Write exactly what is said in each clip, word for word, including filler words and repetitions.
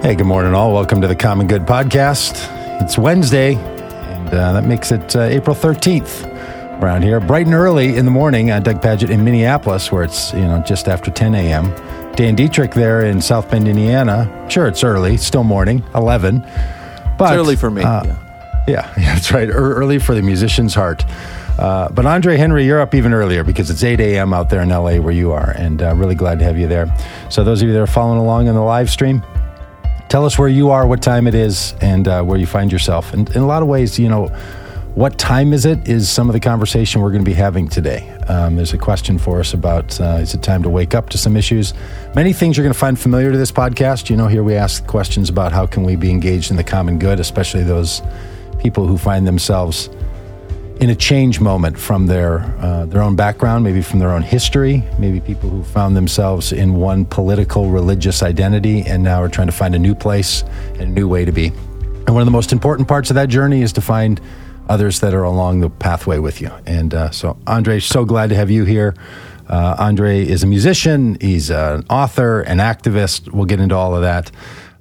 Hey, good morning, all. Welcome to the Common Good Podcast. It's Wednesday, and uh, that makes it uh, April thirteenth around here. Bright and early in the morning, uh, Doug Padgett in Minneapolis, where it's, you know, just after ten a.m. Dan Dietrich there in South Bend, Indiana. Sure, it's early. Still morning, eleven. But, it's early for me. Uh, yeah. yeah, yeah, that's right. Er- early for the musician's heart. Uh, but Andre Henry, you're up even earlier because it's eight a.m. out there in L A where you are, and uh, really glad to have you there. So those of you that are following along in the live stream, tell us where you are, what time it is, and uh, where you find yourself. And in a lot of ways, you know, what time is it is some of the conversation we're going to be having today. Um, there's a question for us about, uh, is it time to wake up to some issues? Many things you're going to find familiar to this podcast. You know, here we ask questions about how can we be engaged in the common good, especially those people who find themselves in a change moment from their uh, their own background, maybe from their own history, maybe people who found themselves in one political, religious identity and now are trying to find a new place and a new way to be. And one of the most important parts of that journey is to find others that are along the pathway with you. And uh, so, Andre, so glad to have you here. Uh, Andre is a musician, he's an author, an activist. We'll get into all of that.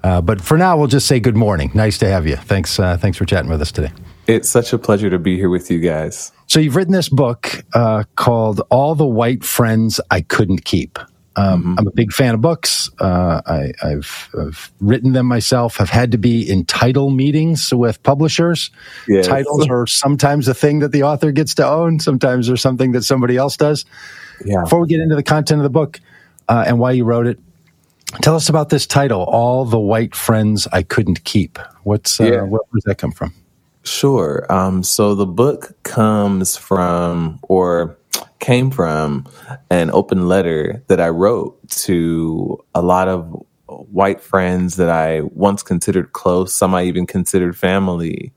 Uh, but for now, we'll just say good morning. Nice to have you. Thanks, uh, thanks for chatting with us today. It's such a pleasure to be here with you guys. So you've written this book uh, called All the White Friends I Couldn't Keep. Um, mm-hmm. I'm a big fan of books. Uh, I, I've, I've written them myself. I've had to be in title meetings with publishers. Yes. Titles are sometimes a thing that the author gets to own. Sometimes they're something that somebody else does. Yeah. Before we get into the content of the book uh, and why you wrote it, tell us about this title, All the White Friends I Couldn't Keep. What's uh, yeah. Where does that come from? Sure. Um, so the book comes from or came from an open letter that I wrote to a lot of white friends that I once considered close, some I even considered family.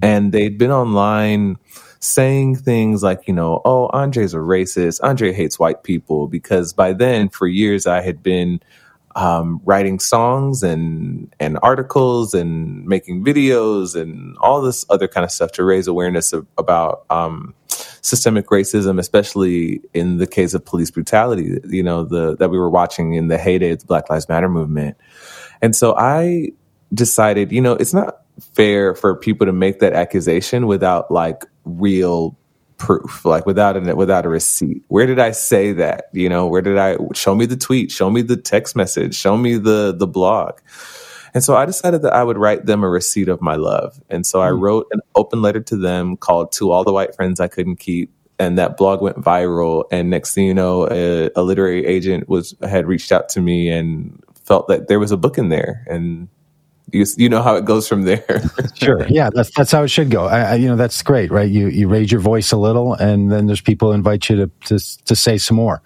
And they'd been online saying things like, you know, oh, Andre's a racist. Andre hates white people, because by then, for years, I had been Um, writing songs and and articles and making videos and all this other kind of stuff to raise awareness of, about um, systemic racism, especially in the case of police brutality, you know, the that we were watching in the heyday of the Black Lives Matter movement. And so I decided, you know, it's not fair for people to make that accusation without like real proof, like without a, without a receipt. Where did I say that? You know, where did I, show me the tweet, show me the text message, show me the, the blog. And so I decided that I would write them a receipt of my love. And so I wrote an open letter to them called To All the White Friends I Couldn't Keep. And that blog went viral. And next thing you know, a, a literary agent was, had reached out to me and felt that there was a book in there. And You, you know how it goes from there. Sure. Yeah, that's that's how it should go. I, I, you know, that's great, right? You you raise your voice a little, and then there's people invite you to to, to say some more,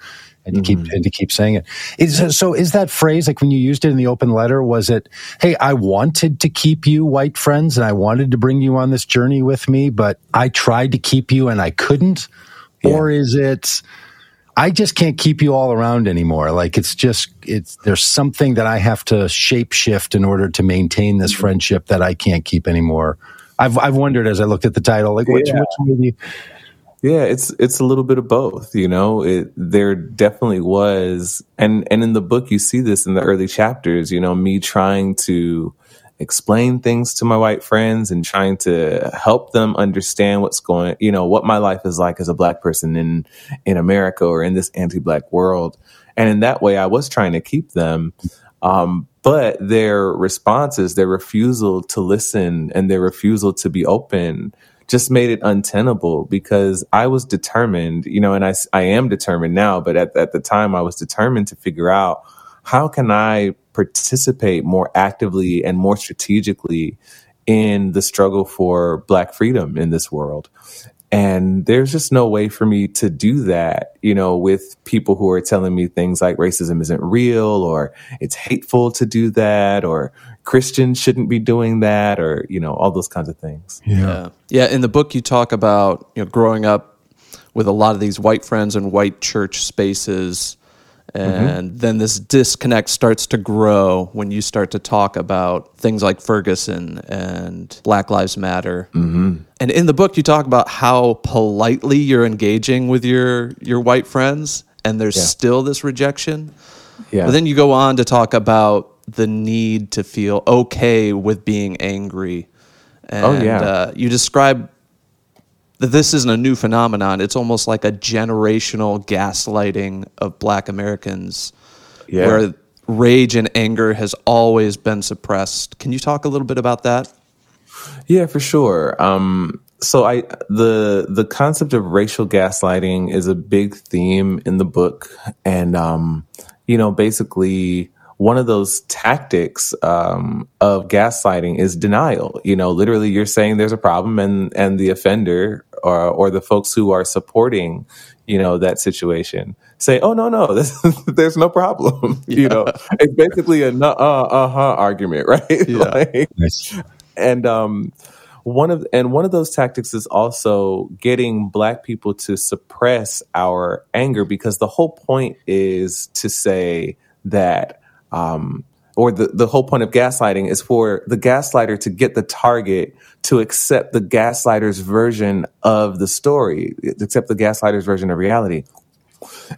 and mm-hmm. to keep and to keep saying it. Is, so is that phrase, like when you used it in the open letter, was it, hey, I wanted to keep you, white friends, and I wanted to bring you on this journey with me, but I tried to keep you and I couldn't? Yeah. Or is it, I just can't keep you all around anymore. Like it's just, it's, there's something that I have to shape shift in order to maintain this friendship that I can't keep anymore. I've, I've wondered as I looked at the title, like which, yeah. which one do you? Yeah, it's, it's a little bit of both, you know, it, there definitely was. And, and in the book, you see this in the early chapters, you know, me trying to explain things to my white friends and trying to help them understand what's going, you know, what my life is like as a Black person in, in America or in this anti-Black world. And in that way, I was trying to keep them. Um, but their responses, their refusal to listen and their refusal to be open just made it untenable, because I was determined, you know, and I, I am determined now, but at, at the time I was determined to figure out, how can I participate more actively and more strategically in the struggle for Black freedom in this world? And there's just no way for me to do that, you know, with people who are telling me things like racism isn't real, or it's hateful to do that, or Christians shouldn't be doing that, or, you know, all those kinds of things. Yeah. Yeah. In the book, you talk about, you know, growing up with a lot of these white friends in white church spaces. And mm-hmm. then this disconnect starts to grow when you start to talk about things like Ferguson and Black Lives Matter. Mm-hmm. And in the book, you talk about how politely you're engaging with your, your white friends, and there's yeah. still this rejection. Yeah. But then you go on to talk about the need to feel okay with being angry. And, oh, yeah. Uh, you describe that this isn't a new phenomenon. It's almost like a generational gaslighting of Black Americans, yeah. where rage and anger has always been suppressed. Can you talk a little bit about that? Yeah, for sure. Um, so I the the concept of racial gaslighting is a big theme in the book. And, um, you know, basically one of those tactics um, of gaslighting is denial. You know, literally you're saying there's a problem, and, and the offender or, or the folks who are supporting, you know, that situation say, oh, no, no, this, there's no problem. Yeah. You know, it's basically a nuh-uh, uh-huh argument, right? Yeah. Like, nice. And um, one of and one of those tactics is also getting Black people to suppress our anger, because the whole point is to say that, um, or the, the whole point of gaslighting is for the gaslighter to get the target to accept the gaslighter's version of the story, accept the gaslighter's version of reality.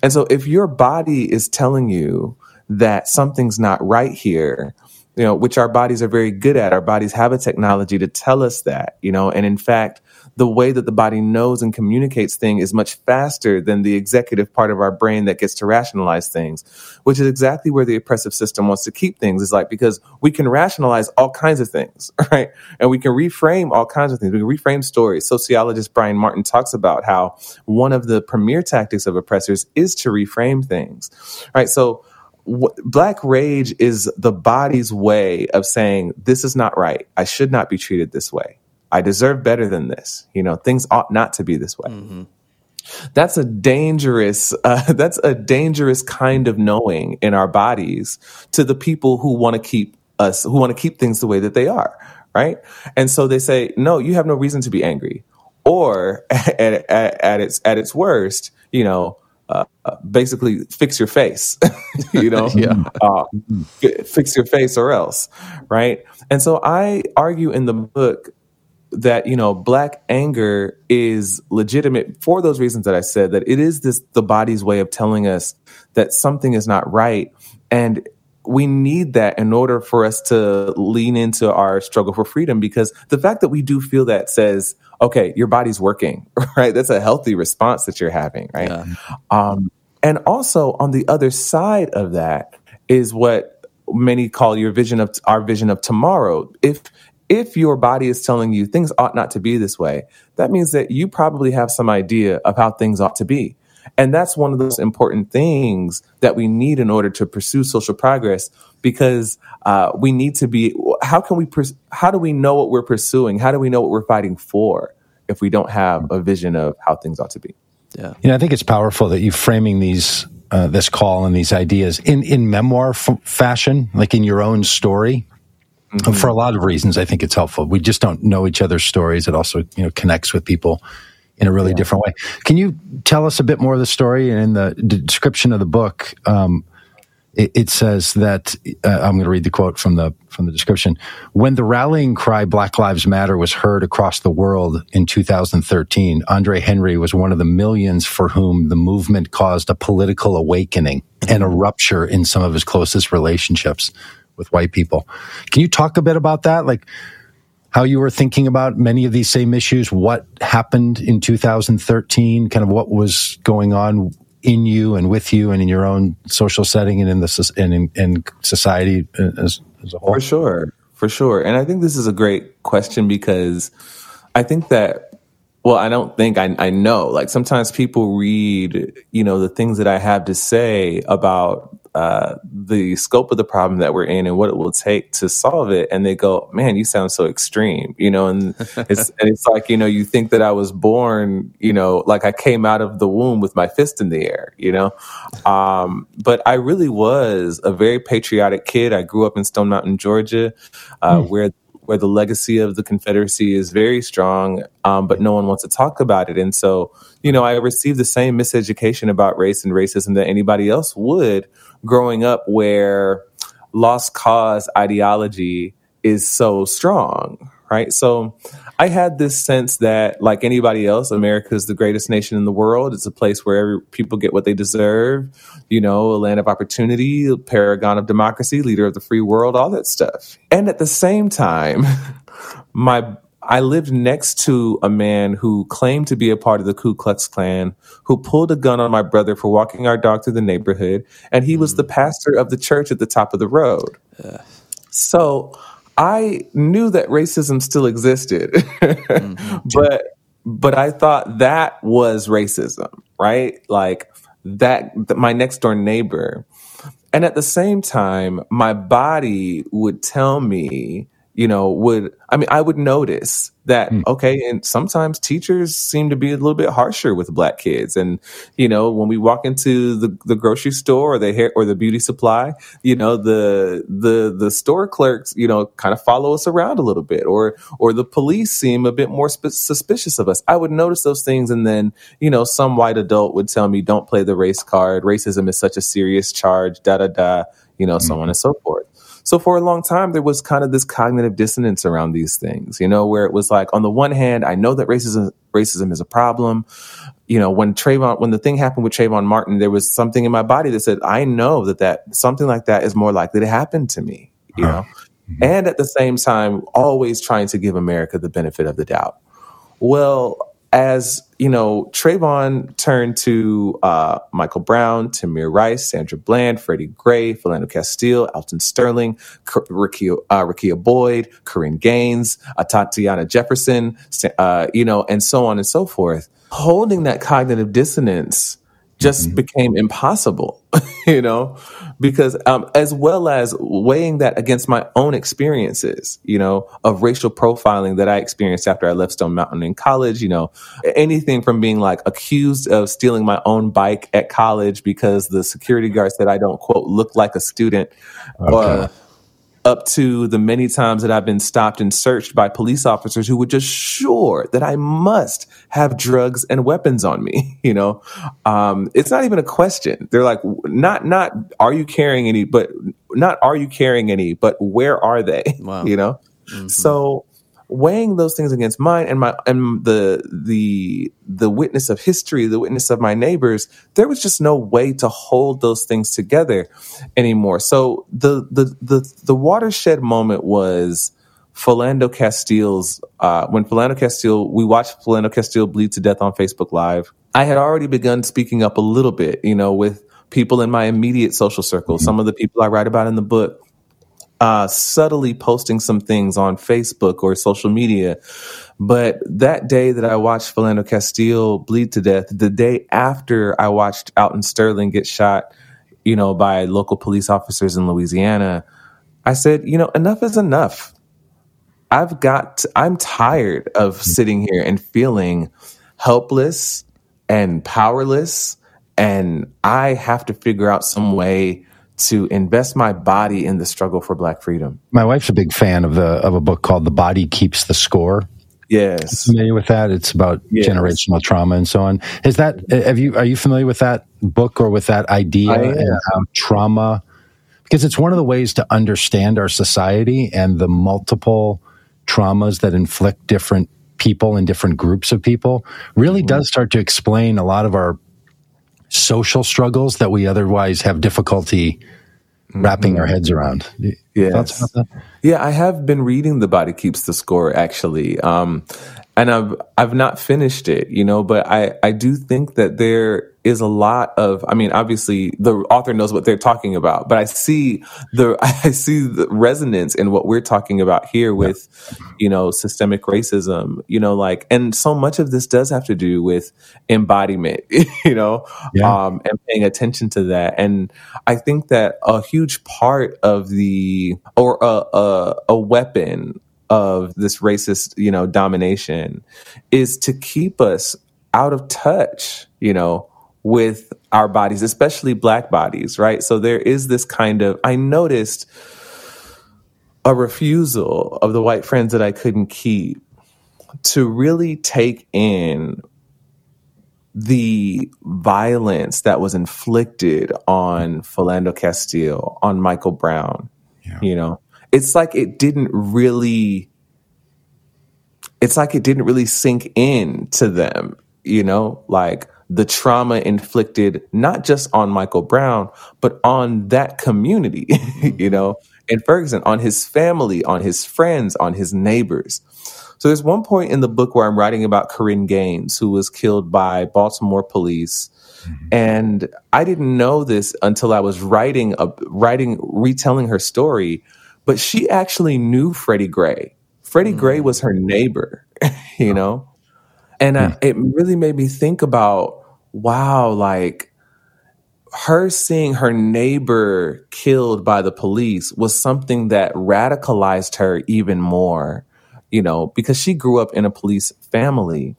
And so if your body is telling you that something's not right here, you know, which our bodies are very good at. Our bodies have a technology to tell us that, you know, and in fact, the way that the body knows and communicates things is much faster than the executive part of our brain that gets to rationalize things, which is exactly where the oppressive system wants to keep things. It's like, because we can rationalize all kinds of things, right? And we can reframe all kinds of things. We can reframe stories. Sociologist Bryan Martin talks about how one of the premier tactics of oppressors is to reframe things, right? So Black rage is the body's way of saying, this is not right. I should not be treated this way. I deserve better than this. You know, things ought not to be this way. Mm-hmm. That's a dangerous, uh, that's a dangerous kind of knowing in our bodies to the people who want to keep us, who want to keep things the way that they are. Right. And so they say, no, you have no reason to be angry. Or at, at, at its, at its worst, you know, Uh, basically fix your face, you know, yeah. uh, f- fix your face or else. Right. And so I argue in the book that, you know, Black anger is legitimate for those reasons that I said, that it is this, the body's way of telling us that something is not right. And we need that in order for us to lean into our struggle for freedom, because the fact that we do feel that says, okay, your body's working, right? That's a healthy response that you're having, right? Yeah. Um, and also on the other side of that is what many call your vision of our vision of tomorrow. If if your body is telling you things ought not to be this way, that means that you probably have some idea of how things ought to be. And that's one of those important things that we need in order to pursue social progress, because uh, we need to be, how can we, pers- how do we know what we're pursuing? How do we know what we're fighting for if we don't have a vision of how things ought to be? Yeah. You know, I think it's powerful that you're framing these, uh, this call and these ideas in, in memoir f- fashion, like in your own story. Mm-hmm. For a lot of reasons, I think it's helpful. We just don't know each other's stories. It also, you know, connects with people in a really yeah. different way. Can you tell us a bit more of the story? And in the description of the book, um, it, it says that, uh, I'm going to read the quote from the from the description. When the rallying cry, Black Lives Matter, was heard across the world in two thousand thirteen, Andre Henry was one of the millions for whom the movement caused a political awakening and a rupture in some of his closest relationships with white people. Can you talk a bit about that? Like, how you were thinking about many of these same issues, what happened in two thousand thirteen, kind of what was going on in you and with you and in your own social setting and in the and in, in society as, as a whole? For sure, for sure. And I think this is a great question, because I think that, well, I don't think, I, I know, like sometimes people read, you know, the things that I have to say about Uh, the scope of the problem that we're in and what it will take to solve it. And they go, man, you sound so extreme, you know, and it's and it's like, you know, you think that I was born, you know, like I came out of the womb with my fist in the air, you know. Um, but I really was a very patriotic kid. I grew up in Stone Mountain, Georgia, uh, mm. where where the legacy of the Confederacy is very strong, um, but no one wants to talk about it. And so, you know, I received the same miseducation about race and racism that anybody else would growing up, where lost cause ideology is so strong, right? So I had this sense that, like anybody else, America is the greatest nation in the world. It's a place where every, people get what they deserve, you know, a land of opportunity, a paragon of democracy, leader of the free world, all that stuff. And at the same time, my I lived next to a man who claimed to be a part of the Ku Klux Klan, who pulled a gun on my brother for walking our dog through the neighborhood, and he mm. was the pastor of the church at the top of the road. Yeah. So I knew that racism still existed, mm-hmm. but but I thought that was racism, right? Like that, my next door neighbor. And at the same time, my body would tell me, you know, would, I mean, I would notice that, mm. okay, and sometimes teachers seem to be a little bit harsher with Black kids. And, you know, when we walk into the, the grocery store or the hair or the beauty supply, you know, the, the, the store clerks, you know, kind of follow us around a little bit, or, or the police seem a bit more sp- suspicious of us. I would notice those things. And then, you know, some white adult would tell me, don't play the race card. Racism is such a serious charge, da, da, da, you know, mm. so on and so forth. So for a long time, there was kind of this cognitive dissonance around these things, you know, where it was like, on the one hand, I know that racism racism is a problem. You know, when Trayvon, when the thing happened with Trayvon Martin, there was something in my body that said, I know that, that something like that is more likely to happen to me, you know, mm-hmm. and at the same time, always trying to give America the benefit of the doubt. Well, as, you know, Trayvon turned to uh, Michael Brown, Tamir Rice, Sandra Bland, Freddie Gray, Philando Castile, Alton Sterling, Rikia, uh, Rikia Boyd, Corinne Gaines, Atatiana Jefferson, uh, you know, and so on and so forth. Holding that cognitive dissonance just mm-hmm. became impossible, you know, because um, as well as weighing that against my own experiences, you know, of racial profiling that I experienced after I left Stone Mountain in college, you know, anything from being like accused of stealing my own bike at college because the security guard said I don't, quote, look like a student, okay. or up to the many times that I've been stopped and searched by police officers who were just sure that I must have drugs and weapons on me. You know, um, it's not even a question. They're like, not, not, are you carrying any, but not, are you carrying any, but where are they? Wow. You know? Mm-hmm. So weighing those things against mine and my, and the, the, the witness of history, the witness of my neighbors, there was just no way to hold those things together anymore. So the the the, the watershed moment was Philando Castile's uh, when Philando Castile we watched Philando Castile bleed to death on Facebook Live. I had already begun speaking up a little bit, you know, with people in my immediate social circle, mm-hmm. some of the people I write about in the book, uh, subtly posting some things on Facebook or social media. But that day that I watched Philando Castile bleed to death, the day after I watched Alton Sterling get shot, you know, by local police officers in Louisiana, I said, you know, enough is enough. I've got, to, I'm tired of sitting here and feeling helpless and powerless. And I have to figure out some way to invest my body in the struggle for Black freedom. My wife's a big fan of a, of a book called The Body Keeps the Score. Yes. I'm familiar with that? It's about yes. generational trauma and so on. Is that, have you, are you familiar with that book or with that idea of trauma? Because it's one of the ways to understand our society and the multiple traumas that inflict different people and different groups of people really mm-hmm. does start to explain a lot of our social struggles that we otherwise have difficulty wrapping mm-hmm. our heads around. Yes. Thoughts about that? Yeah, I have been reading The Body Keeps the Score, actually. Um, and I've I've not finished it, you know, but I, I do think that there is a lot of, I mean, obviously the author knows what they're talking about, but I see the I see the resonance in what we're talking about here with, yeah. you know, systemic racism, you know, like, and so much of this does have to do with embodiment, you know, yeah. um, and paying attention to that. And I think that a huge part of the, or a, a, a weapon of this racist, you know, domination is to keep us out of touch, you know, with our bodies, especially Black bodies, right? So there is this kind of, I noticed a refusal of the white friends that I couldn't keep to really take in the violence that was inflicted on Philando Castile, on Michael Brown, yeah. you know? It's like it didn't really it's like it didn't really sink in to them, you know, like the trauma inflicted not just on Michael Brown, but on that community, you know, in Ferguson, on his family, on his friends, on his neighbors. So there's one point in the book where I'm writing about Corinne Gaines, who was killed by Baltimore police. Mm-hmm. And I didn't know this until I was writing, a, writing, retelling her story, but she actually knew Freddie Gray. Freddie mm-hmm. Gray was her neighbor, you know? And mm-hmm. I, it really made me think about, wow, like her seeing her neighbor killed by the police was something that radicalized her even more, you know, because she grew up in a police family.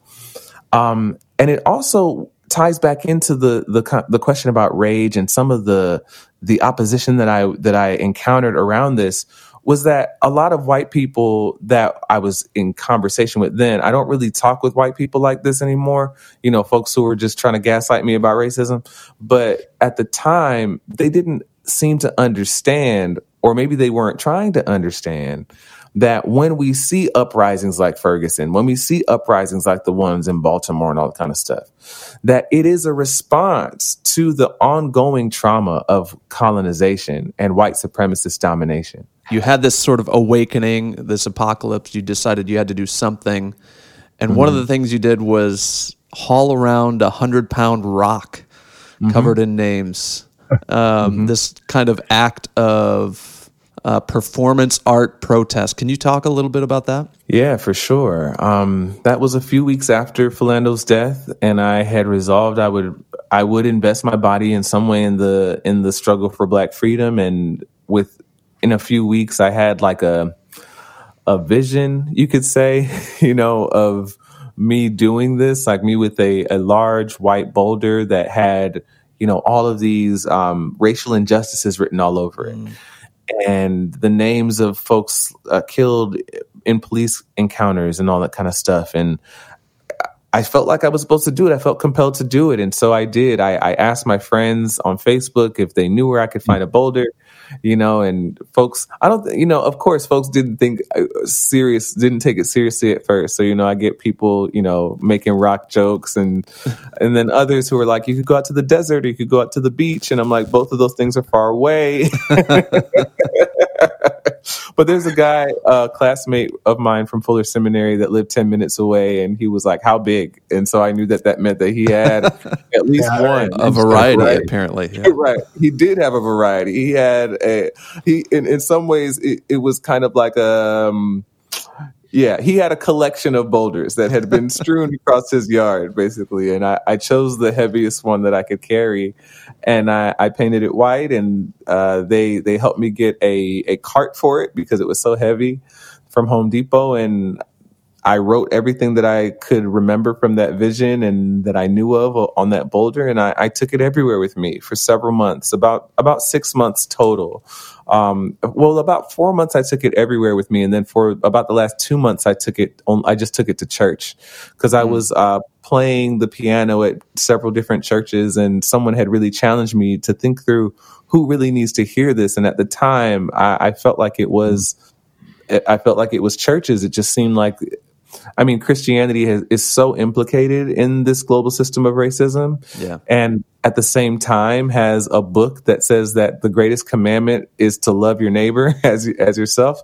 Um, and it also ties back into the, the the question about rage, and some of the the opposition that I that I encountered around this was that a lot of white people that I was in conversation with then, I don't really talk with white people like this anymore, you know, folks who were just trying to gaslight me about racism. But at the time, they didn't seem to understand, or maybe they weren't trying to understand, that when we see uprisings like Ferguson, when we see uprisings like the ones in Baltimore and all that kind of stuff, that it is a response to the ongoing trauma of colonization and white supremacist domination. You had this sort of awakening, this apocalypse. You decided you had to do something. And mm-hmm. one of the things you did was haul around a hundred-pound rock mm-hmm. covered in names. Um, mm-hmm. This kind of act of Uh, performance art protest. Can you talk a little bit about that? Yeah, for sure. Um, that was a few weeks after Philando's death, and I had resolved I would I would invest my body in some way in the in the struggle for Black freedom. And with in a few weeks, I had like a a vision, you could say, you know, of me doing this, like me with a a large white boulder that had, you know, all of these um, racial injustices written all over it. Mm. And the names of folks uh, killed in police encounters and all that kind of stuff. And I felt like I was supposed to do it. I felt compelled to do it. And so I did. I, I asked my friends on Facebook if they knew where I could find a boulder, you know, and folks, I don't, th- you know, of course, folks didn't think serious, didn't take it seriously at first. So, you know, I get people, you know, making rock jokes, and and then others who are like, you could go out to the desert, or you could go out to the beach. And I'm like, both of those things are far away. But there's a guy, a classmate of mine from Fuller Seminary that lived ten minutes away, and he was like, how big? And so I knew that that meant that he had at least yeah, one. A variety, right. apparently. Yeah. Right. He did have a variety. He had a, he, in, in some ways, it, it was kind of like a, um, yeah, he had a collection of boulders that had been strewn across his yard, basically. And I, I chose the heaviest one that I could carry, and I, I painted it white. And uh, they they helped me get a, a cart for it because it was so heavy from Home Depot. And I wrote everything that I could remember from that vision and that I knew of on that boulder. And I, I took it everywhere with me for several months, about about six months total. Um, well, about four months, I took it everywhere with me. And then for about the last two months, I took it. I just took it to church because I was uh, playing the piano at several different churches. And someone had really challenged me to think through who really needs to hear this. And at the time, I, I felt like it was I felt like it was churches. It just seemed like, I mean, Christianity has, is so implicated in this global system of racism. Yeah. And at the same time has a book that says that the greatest commandment is to love your neighbor as as yourself.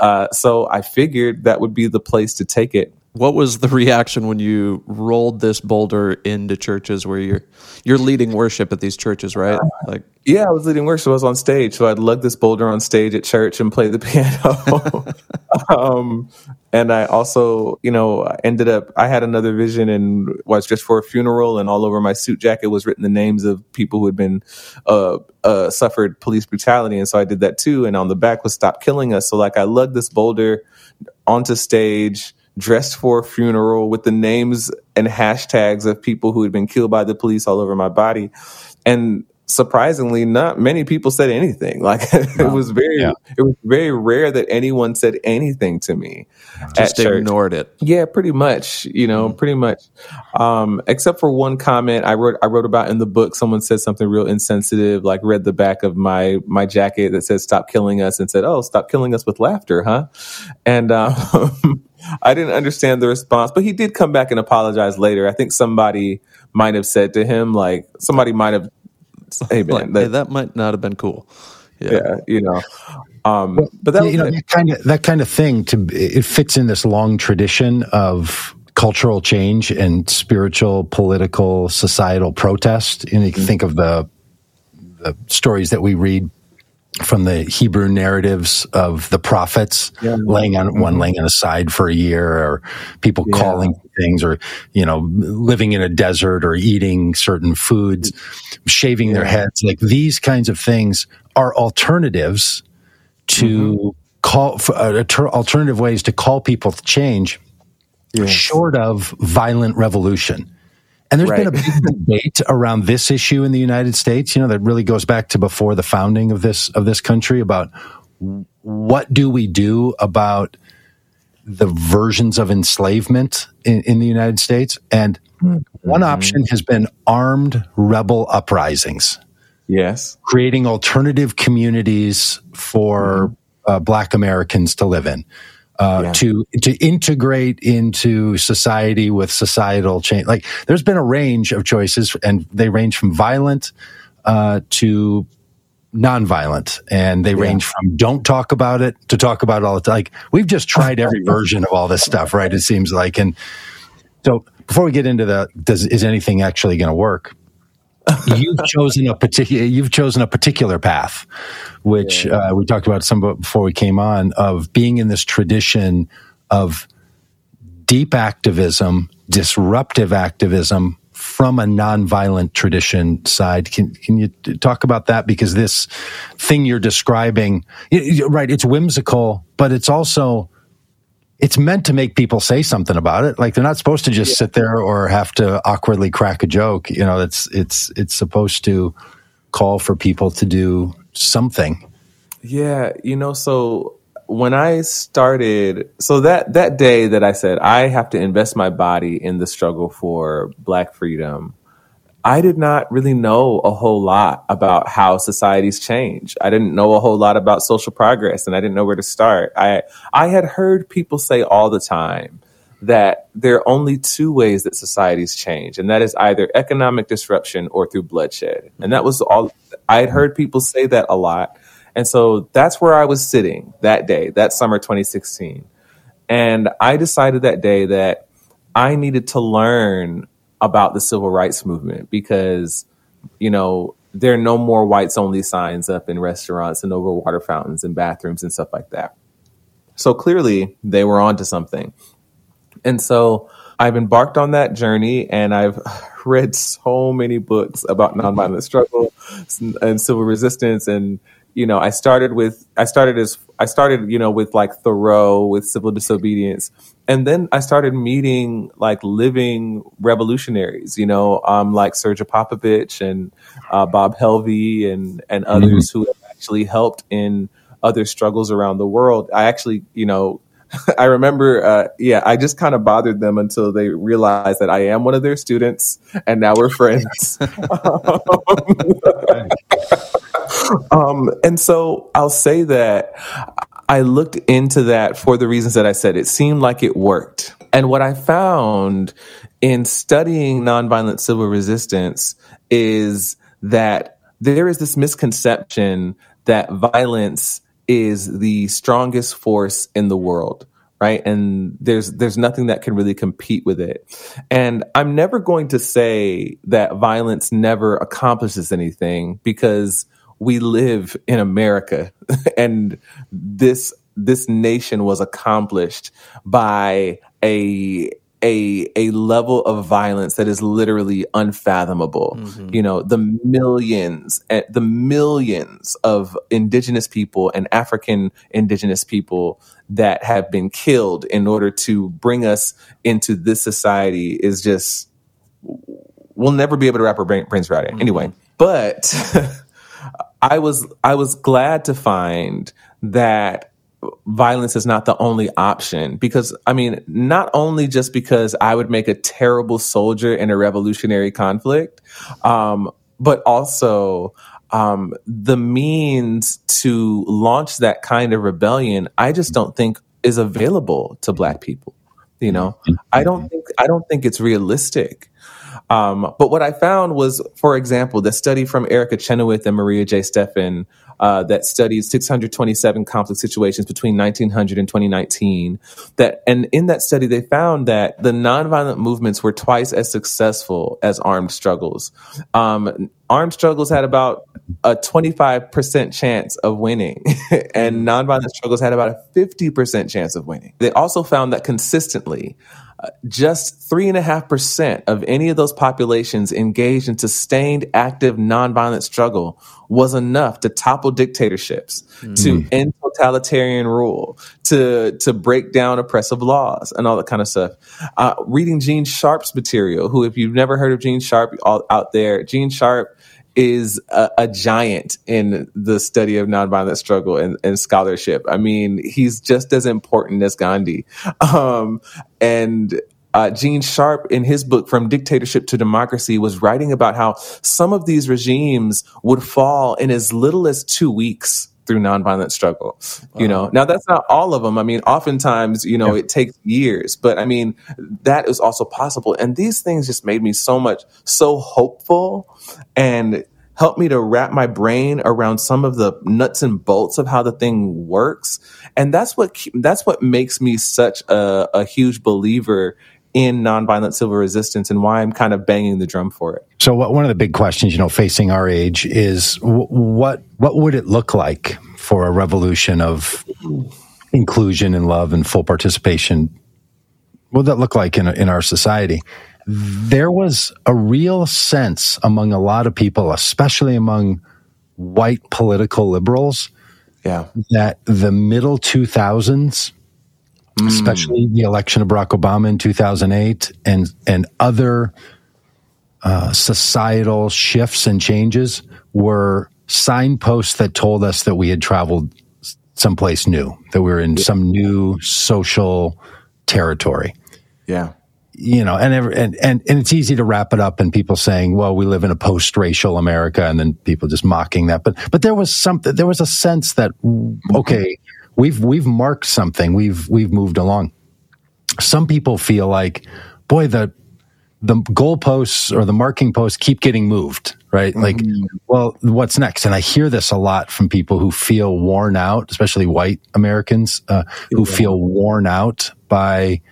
Uh, so I figured that would be the place to take it. What was the reaction when you rolled this boulder into churches where you're you're leading worship at these churches, right? Like, yeah, I was leading worship. I was on stage, so I'd lug this boulder on stage at church and play the piano. um, and I also, you know, ended up. I had another vision and was dressed for a funeral, and all over my suit jacket was written the names of people who had been uh, uh, suffered police brutality, and so I did that too. And on the back was "Stop Killing Us." So, like, I lugged this boulder onto stage, dressed for a funeral with the names and hashtags of people who had been killed by the police all over my body. And surprisingly, not many people said anything. Like no. it was very, yeah. it was very rare that anyone said anything to me. Just ignored it. Yeah, pretty much, you know, mm-hmm. pretty much. Um, except for one comment I wrote, I wrote about in the book. Someone said something real insensitive, like read the back of my, my jacket that says, "Stop Killing Us," and said, "Oh, stop killing us with laughter, huh?" And, um, I didn't understand the response, but he did come back and apologize later. I think somebody might have said to him, like, somebody might have, hey, man, like, that, hey, that might not have been cool. Yeah, yeah you know. Um, well, but that, you know, that kind of that kind of thing to it fits in this long tradition of cultural change and spiritual, political, societal protest. And you can think of the, the stories that we read from the Hebrew narratives of the prophets, yeah. laying on one laying on a side for a year, or people yeah. calling things, or, you know, living in a desert, or eating certain foods, shaving yeah. their heads. Like, these kinds of things are alternatives to mm-hmm. call for, uh, ter- alternative ways to call people to change, yes. short of violent revolution. And there's right. been a big debate around this issue in the United States, you know, that really goes back to before the founding of this of this country, about what do we do about the versions of enslavement in, in the United States. And one option has been armed rebel uprisings. Yes. Creating alternative communities for mm-hmm. uh, Black Americans to live in. Uh, yeah. To to integrate into society with societal change. Like, there's been a range of choices, and they range from violent uh, to nonviolent, and they yeah. range from don't talk about it to talk about it all the time. Like, we've just tried every version of all this stuff, right? It seems like. And so, before we get into the, does is anything actually going to work? you've chosen a particular you've chosen a particular path, which yeah. uh, we talked about some before we came on, of being in this tradition of deep activism, disruptive activism from a nonviolent tradition side. Can can you talk about that? Because this thing you're describing, right? It's whimsical, but it's also it's meant to make people say something about it. Like, they're not supposed to just yeah. sit there or have to awkwardly crack a joke. You know, it's it's it's supposed to call for people to do something. Yeah, you know, so when I started, so that, that day that I said, I have to invest my body in the struggle for Black freedom, I did not really know a whole lot about how societies change. I didn't know a whole lot about social progress, and I didn't know where to start. I I had heard people say all the time that there are only two ways that societies change, and that is either economic disruption or through bloodshed. And that was all I had heard people say that a lot. And so that's where I was sitting that day, that summer twenty sixteen. And I decided that day that I needed to learn about the civil rights movement, because, you know, there are no more whites only signs up in restaurants and over water fountains and bathrooms and stuff like that. So clearly they were onto something. And so I've embarked on that journey, and I've read so many books about nonviolent struggle and civil resistance. And, you know, I started with, I started as, I started, you know, with like Thoreau, with Civil Disobedience. And then I started meeting like living revolutionaries, you know, um, like Sergei Popovich and uh, Bob Helvey and, and others mm-hmm. who have actually helped in other struggles around the world. I actually, you know, I remember, uh, yeah, I just kind of bothered them until they realized that I am one of their students, and now we're friends. um, um, and so I'll say that I looked into that for the reasons that I said. It seemed like it worked. And what I found in studying nonviolent civil resistance is that there is this misconception that violence is the strongest force in the world, right? And there's there's nothing that can really compete with it. And I'm never going to say that violence never accomplishes anything, because we live in America, and this this nation was accomplished by a a a level of violence that is literally unfathomable. Mm-hmm. You know, the millions the millions of indigenous people and African indigenous people that have been killed in order to bring us into this society is just, we'll never be able to wrap our brains around it. Mm-hmm. Anyway, but I was I was glad to find that violence is not the only option, because, I mean, not only just because I would make a terrible soldier in a revolutionary conflict, um, but also um, the means to launch that kind of rebellion, I just don't think is available to Black people. You know, I don't think I don't think it's realistic. Um, but what I found was, for example, the study from Erica Chenoweth and Maria J. Stephan uh, that studied six hundred twenty-seven conflict situations between nineteen hundred and twenty nineteen. That and in that study, they found that the nonviolent movements were twice as successful as armed struggles. Um, armed struggles had about a twenty-five percent chance of winning, and nonviolent struggles had about a fifty percent chance of winning. They also found that consistently, uh, just three and a half percent of any of those populations engaged in sustained, active, nonviolent struggle was enough to topple dictatorships, mm. to end totalitarian rule, to to break down oppressive laws, and all that kind of stuff. Uh, reading Gene Sharp's material, who, if you've never heard of Gene Sharp all, out there, Gene Sharp is a, a giant in the study of nonviolent struggle and, and scholarship. I mean, he's just as important as Gandhi. Um, and uh, Gene Sharp, in his book, From Dictatorship to Democracy, was writing about how some of these regimes would fall in as little as two weeks through nonviolent struggle. Wow. You know, now that's not all of them. I mean, oftentimes, you know, yeah. it takes years, but I mean, that is also possible. And these things just made me so much, so hopeful, and helped me to wrap my brain around some of the nuts and bolts of how the thing works. And that's what, that's what makes me such a, a huge believer in nonviolent civil resistance, and why I'm kind of banging the drum for it. So what, one of the big questions, you know, facing our age is w- what what would it look like for a revolution of inclusion and love and full participation? What would that look like in in our society? There was a real sense among a lot of people, especially among white political liberals, yeah, that the middle two thousands, especially the election of Barack Obama in two thousand eight and, and other uh, societal shifts and changes were signposts that told us that we had traveled someplace new, that we were in some new social territory. Yeah. You know, and, every, and, and, and it's easy to wrap it up in people saying, well, we live in a post-racial America, and then people just mocking that. But, but there was something, there was a sense that, okay, We've we've marked something. We've we've moved along. Some people feel like, boy, the the goalposts or the marking posts keep getting moved, right? Mm-hmm. Like, well, what's next? And I hear this a lot from people who feel worn out, especially white Americans, uh, who yeah. feel worn out by,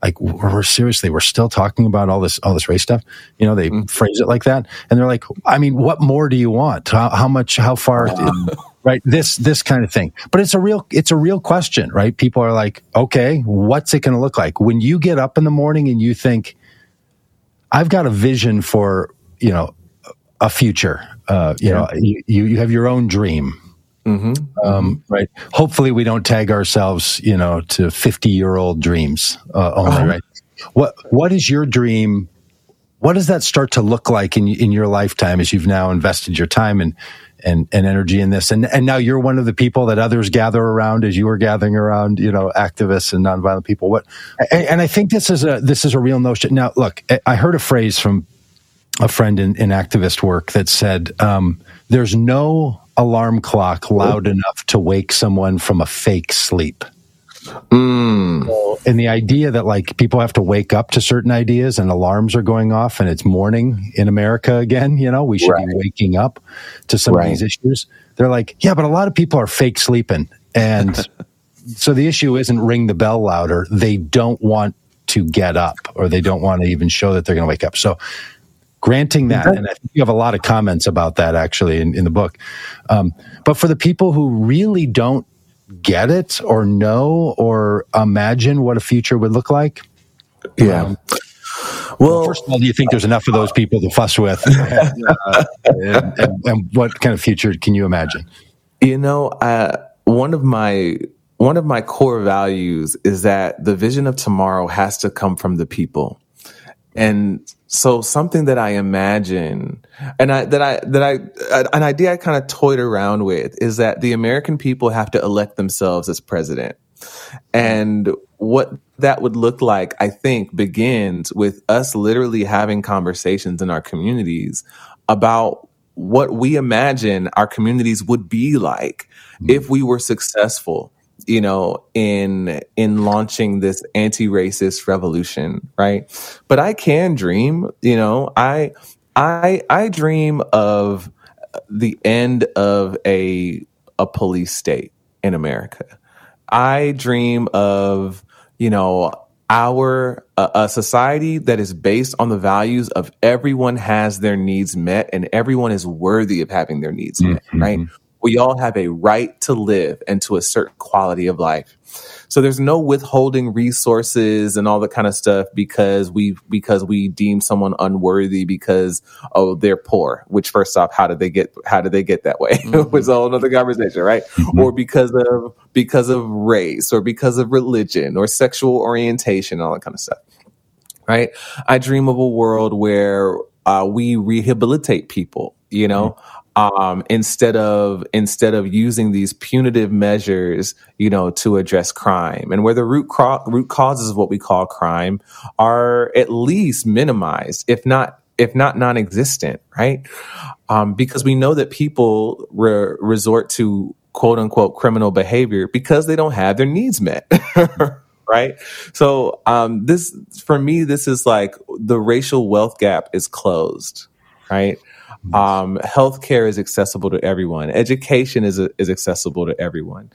like, we're seriously, we're still talking about all this all this race stuff. You know, they mm-hmm. phrase it like that, and they're like, I mean, what more do you want? How, how much? How far? Right, this this kind of thing. But it's a real it's a real question, right? People are like, okay, what's it going to look like? When you get up in the morning and you think, I've got a vision for, you know, a future. Uh, you yeah. know, you you have your own dream, mm-hmm. um, right? Hopefully, we don't tag ourselves, you know, to fifty-year-old dreams uh, only, oh. right? What what is your dream? What does that start to look like in in your lifetime as you've now invested your time and and and energy in this? And and now you're one of the people that others gather around as you are gathering around, you know, activists and nonviolent people. What and, and I think this is a this is a real notion. Now, look, I heard a phrase from a friend in, in activist work that said, um, there's no alarm clock loud enough to wake someone from a fake sleep. Mm. So, and the idea that, like, people have to wake up to certain ideas and alarms are going off and it's morning in America again, you know, we should right. be waking up to some right. of these issues. They're like, yeah, but a lot of people are fake sleeping. And so the issue isn't ring the bell louder. They don't want to get up, or they don't want to even show that they're going to wake up. So granting that, and I think you have a lot of comments about that actually in, in the book. Um, but for the people who really don't get it or know or imagine what a future would look like? Yeah. Um, well, first of all, do you think there's enough of those people to fuss with? and, uh, and, and, and what kind of future can you imagine? You know, uh, one of my one of my core values is that the vision of tomorrow has to come from the people. And so something that I imagine, and I, that I, that I, an idea I kind of toyed around with, is that the American people have to elect themselves as president. And what that would look like, I think, begins with us literally having conversations in our communities about what we imagine our communities would be like mm-hmm. if we were successful you know, in in launching this anti-racist revolution, right? But I can dream, you know, I I I dream of the end of a a police state in America. I dream of, you know, our uh, a society that is based on the values of everyone has their needs met and everyone is worthy of having their needs met, mm-hmm. right? We all have a right to live and to a certain quality of life. So there's no withholding resources and all that kind of stuff because we because we deem someone unworthy because, oh, they're poor, which first off, how did they get how did they get that way? Mm-hmm. It's a whole other conversation, right? Mm-hmm. Or because of because of race or because of religion or sexual orientation, all that kind of stuff. Right? I dream of a world where uh, we rehabilitate people, you know. Mm-hmm. Um, instead of instead of using these punitive measures, you know, to address crime, and where the root cro- root causes of what we call crime are at least minimized, if not if not non-existent, right? Um, because we know that people re- resort to quote unquote criminal behavior because they don't have their needs met. Right. So um, this for me, this is like the racial wealth gap is closed. Right. Um, healthcare is accessible to everyone. Education is is accessible to everyone.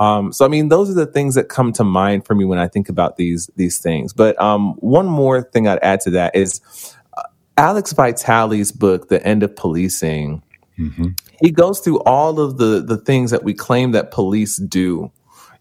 Um, so, I mean, those are the things that come to mind for me when I think about these these things. But um, one more thing I'd add to that is uh, Alex Vitale's book, The End of Policing. Mm-hmm. He goes through all of the the things that we claim that police do,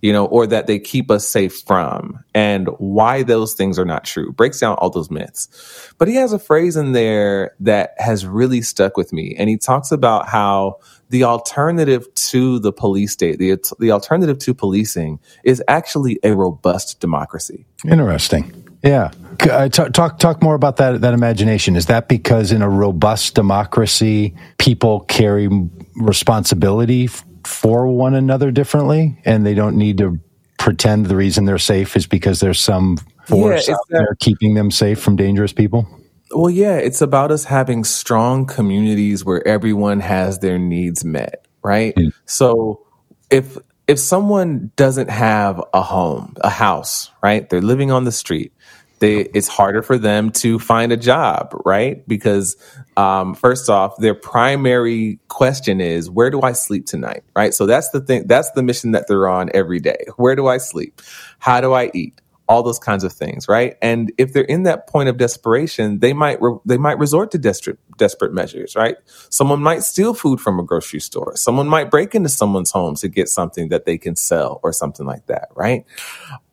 you know, or that they keep us safe from, and why those things are not true. Breaks down all those myths. But he has a phrase in there that has really stuck with me. And he talks about how the alternative to the police state, the, the alternative to policing is actually a robust democracy. Interesting. Yeah. Uh, t- talk talk more about that, that imagination. Is that because in a robust democracy, people carry responsibility f- for one another differently, and they don't need to pretend the reason they're safe is because there's some force yeah, out that, there keeping them safe from dangerous people? Well, yeah, it's about us having strong communities where everyone has their needs met, right? Mm. So if if someone doesn't have a home, a house, right? They're living on the street. They, it's harder for them to find a job, right? Because um, first off, their primary question is, where do I sleep tonight, right? So that's the thing. That's the mission that they're on every day. Where do I sleep? How do I eat? All those kinds of things, right? And if they're in that point of desperation, they might re- they might resort to desperate desperate measures, right? Someone might steal food from a grocery store. Someone might break into someone's home to get something that they can sell or something like that, right?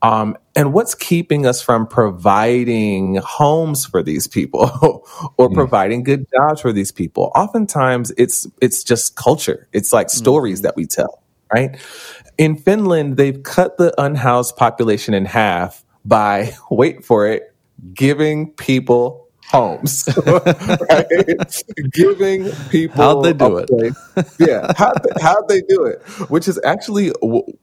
Um, and what's keeping us from providing homes for these people or mm. providing good jobs for these people? Oftentimes, it's it's just culture. It's like stories mm. that we tell, right? In Finland, they've cut the unhoused population in half by, wait for it, giving people homes. Right? Giving people how'd they do it? Yeah, how'd they, how'd they do it? Which is actually,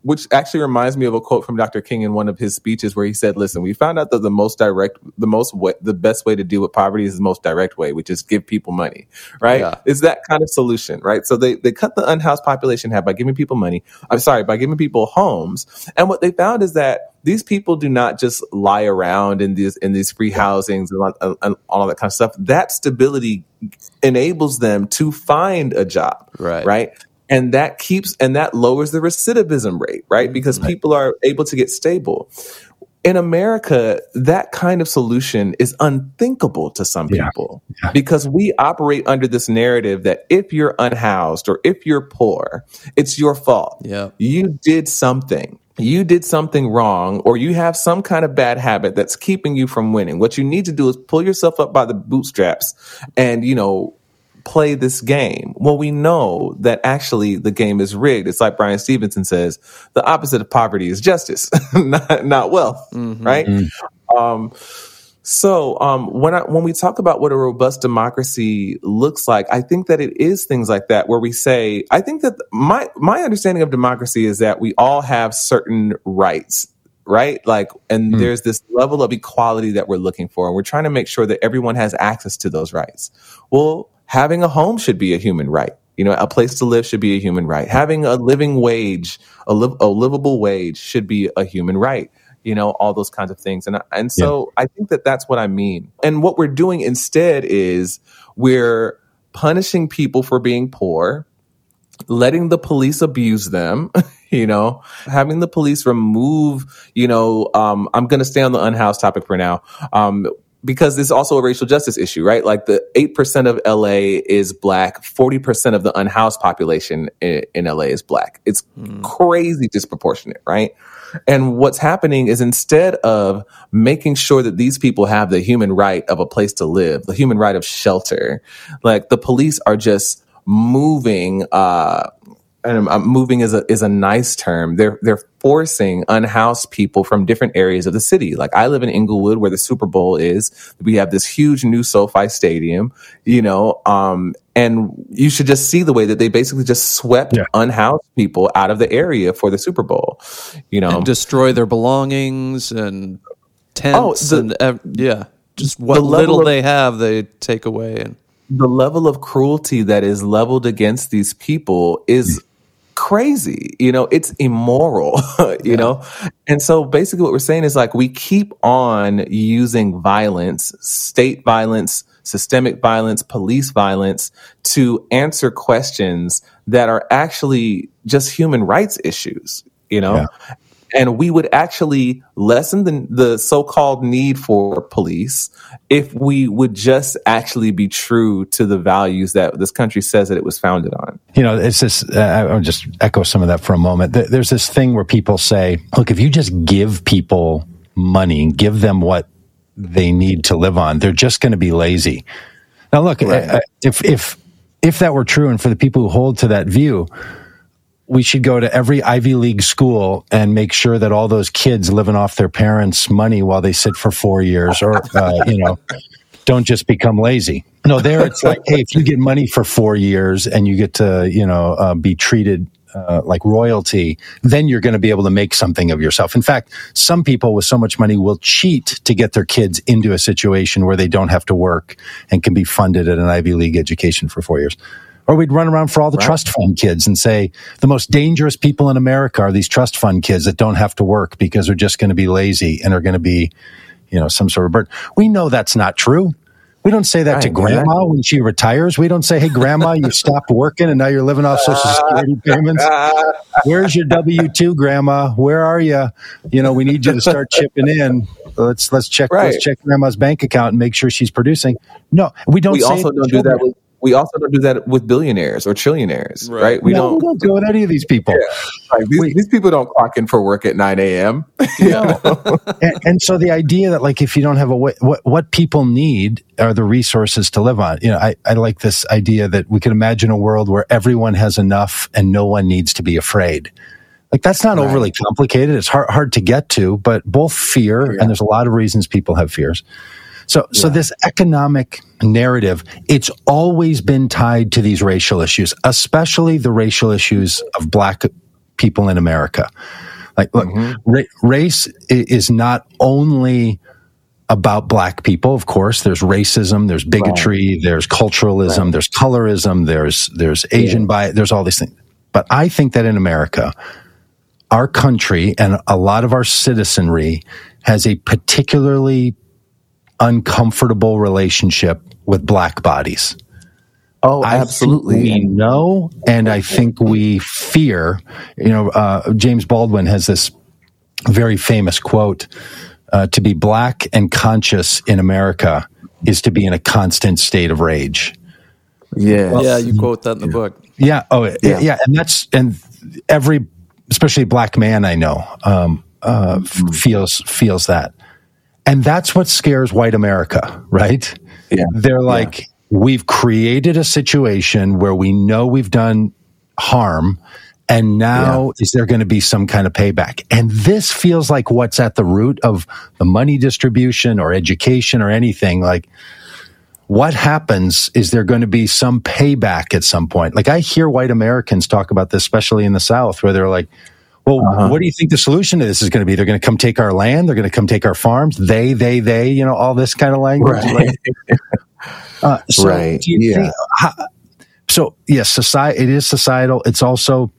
which actually reminds me of a quote from Doctor King in one of his speeches where he said, "Listen, we found out that the most direct, the most way, the best way to deal with poverty is the most direct way, which is give people money." Right? Yeah. It's that kind of solution, right? So they they cut the unhoused population in half by giving people money. I'm sorry, by giving people homes, and what they found is that these people do not just lie around in these in these free housings and, and, and all that kind of stuff. That stability enables them to find a job, right? right? And that keeps and that lowers the recidivism rate, right? Because right. people are able to get stable. In America, that kind of solution is unthinkable to some yeah. people yeah. because we operate under this narrative that if you're unhoused or if you're poor, it's your fault. Yeah. You did something. You did something wrong, or you have some kind of bad habit that's keeping you from winning. What you need to do is pull yourself up by the bootstraps and, you know, play this game. Well, we know that actually the game is rigged. It's like Bryan Stevenson says, the opposite of poverty is justice, not, not wealth, mm-hmm. right? Mm-hmm. Um, so um, when I, when we talk about what a robust democracy looks like, I think that it is things like that where we say, I think that my my understanding of democracy is that we all have certain rights, right? Like, and mm. there's this level of equality that we're looking for. And we're trying to make sure that everyone has access to those rights. Well, having a home should be a human right. You know, a place to live should be a human right. Having a living wage, a, liv- a livable wage should be a human right. You know, all those kinds of things. And, and so yeah. I think that that's what I mean. And what we're doing instead is we're punishing people for being poor, letting the police abuse them, you know, having the police remove, you know, um, I'm going to stay on the unhoused topic for now, um, because this is also a racial justice issue, right? Like the eight percent of L A is black, forty percent of the unhoused population in, in L A is black. It's mm. crazy disproportionate, right? And what's happening is instead of making sure that these people have the human right of a place to live, the human right of shelter, like the police are just moving, uh, and I'm, I'm moving is a, is a nice term. They're, they're forcing unhoused people from different areas of the city. Like I live in Inglewood where the Super Bowl is. We have this huge new SoFi Stadium, you know, um, and you should just see the way that they basically just swept yeah. unhoused people out of the area for the Super Bowl, you know, and destroy their belongings and tents oh, the, and uh, yeah, just what little of, they have, they take away. And the level of cruelty that is leveled against these people is crazy. You know, it's immoral, you yeah. know? And so basically what we're saying is like, we keep on using violence, state violence, systemic violence, police violence to answer questions that are actually just human rights issues, you know? Yeah. And we would actually lessen the, the so-called need for police if we would just actually be true to the values that this country says that it was founded on. You know, it's this, uh, I'll just echo some of that for a moment. There's this thing where people say, look, if you just give people money, give them what they need to live on, they're just going to be lazy. Now, look, right. if, if, if that were true, and for the people who hold to that view, we should go to every Ivy League school and make sure that all those kids living off their parents' money while they sit for four years or, uh, you know, don't just become lazy. No, there it's like, hey, if you get money for four years and you get to, you know, uh, be treated uh, like royalty, then you're going to be able to make something of yourself. In fact, some people with so much money will cheat to get their kids into a situation where they don't have to work and can be funded at an Ivy League education for four years. Or we'd run around for all the right. trust fund kids and say, the most dangerous people in America are these trust fund kids that don't have to work because they're just going to be lazy and are going to be, you know, some sort of burden. We know that's not true. We don't say that right. to grandma when she retires. We don't say, hey, grandma, you stopped working and now you're living off Social Security payments. Where's your W two, grandma? Where are you? You know, we need you to start chipping in. Let's let's check right. let's check grandma's bank account and make sure she's producing. No, we don't we say also don't do that with We also don't do that with billionaires or trillionaires, right? right? We, no, don't, we don't do it with any of these people. Yeah. Like these, these people don't clock in for work at nine a.m. No. and, and so the idea that, like, if you don't have a way, what, what people need are the resources to live on. You know, I, I like this idea that we can imagine a world where everyone has enough and no one needs to be afraid. Like, that's not right. overly complicated. It's hard, hard to get to, but both fear, yeah. and there's a lot of reasons people have fears. So so yeah. this economic narrative, it's always been tied to these racial issues, especially the racial issues of black people in America. Like, look, mm-hmm. ra- race is not only about black people, of course. There's racism, there's bigotry, right. there's culturalism, right. there's colorism, there's there's Asian yeah. bias, there's all these things. But I think that in America, our country and a lot of our citizenry has a particularly uncomfortable relationship with black bodies. Oh, absolutely. I think we know, and I think we fear. You know, uh, James Baldwin has this very famous quote, uh, to be black and conscious in America is to be in a constant state of rage. Yeah. Well, yeah, you quote that in the book. Yeah. Oh, yeah. yeah. And that's, and every, especially black man I know, um, uh, mm-hmm. feels, feels that. And that's what scares white America, right? Yeah. They're like, yeah. we've created a situation where we know we've done harm, and now yeah. is there going to be some kind of payback? And this feels like what's at the root of the money distribution or education or anything. Like, what happens? Is there going to be some payback at some point? Like, I hear white Americans talk about this, especially in the South, where they're like, well, uh-huh. what do you think the solution to this is going to be? They're going to come take our land. They're going to come take our farms. They, they, they, you know, all this kind of language. Right. uh, so right. Do you yeah. think, how, So yes, society, it is societal. It's also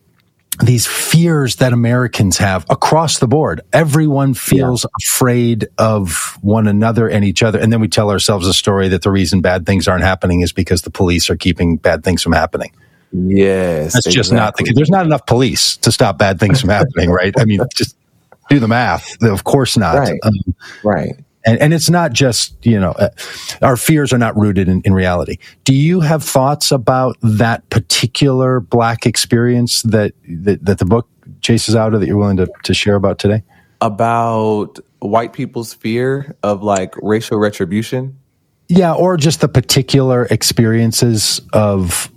these fears that Americans have across the board. Everyone feels yeah. afraid of one another and each other. And then we tell ourselves a story that the reason bad things aren't happening is because the police are keeping bad things from happening. Yes. That's exactly. just not, the, there's not enough police to stop bad things from happening, right? I mean, just do the math. Of course not. Right. Um, right. And, and it's not just, you know, uh, our fears are not rooted in, in reality. Do you have thoughts about that particular Black experience that, that, that the book chases out of that you're willing to, to share about today? About white people's fear of like racial retribution? Yeah, or just the particular experiences of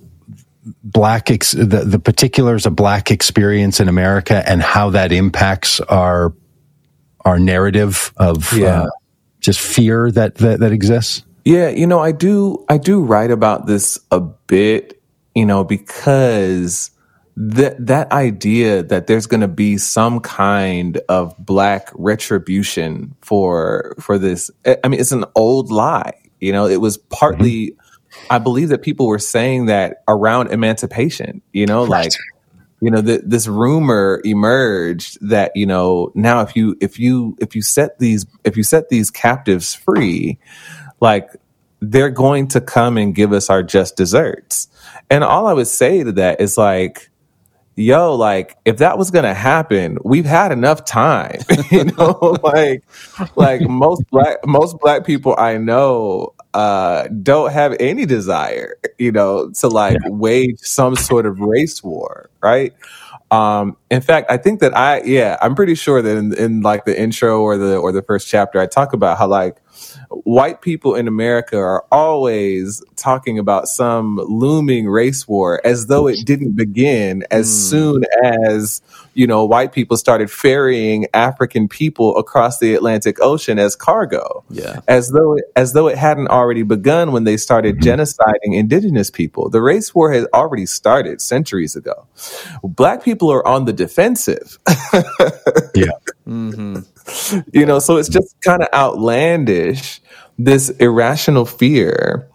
Black, ex- the, the particulars of Black experience in America and how that impacts our our narrative of... Yeah. Uh, just fear that, that, that exists? Yeah. You know, I do, I do write about this a bit, you know, because that, that idea that there's going to be some kind of Black retribution for, for this. I mean, it's an old lie, you know, it was partly, mm-hmm. I believe that people were saying that around emancipation, you know, right. like, you know, th- this rumor emerged that, you know, now if you if you if you set these if you set these captives free, like they're going to come and give us our just desserts. And all I would say to that is like, yo, like if that was going to happen, we've had enough time. You know, like like most black most black people I know uh, don't have any desire, you know, to like yeah. wage some sort of race war, right? Um, in fact, I think that I, yeah, I'm pretty sure that in, in like the intro or the or the first chapter, I talk about how like white people in America are always talking about some looming race war as though it didn't begin as mm. soon as, you know, white people started ferrying African people across the Atlantic Ocean as cargo, yeah. as though it, as though it hadn't already begun when they started mm-hmm. genociding indigenous people. The race war has already started centuries ago. Black people are on the defensive. yeah. Mm-hmm. You know, so it's just kind of outlandish, this irrational fear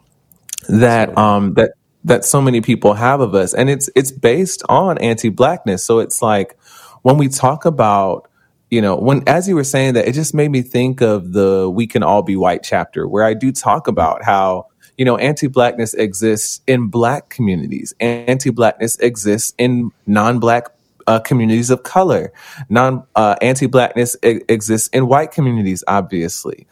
that um that that so many people have of us, and it's it's based on anti-Blackness. So it's like when we talk about, you know, when as you were saying that, it just made me think of the We Can All Be White chapter where I do talk about how, you know, anti-Blackness exists in Black communities, anti-Blackness exists in non-Black Uh, communities of color, non uh, anti-Blackness e- exists in white communities, obviously,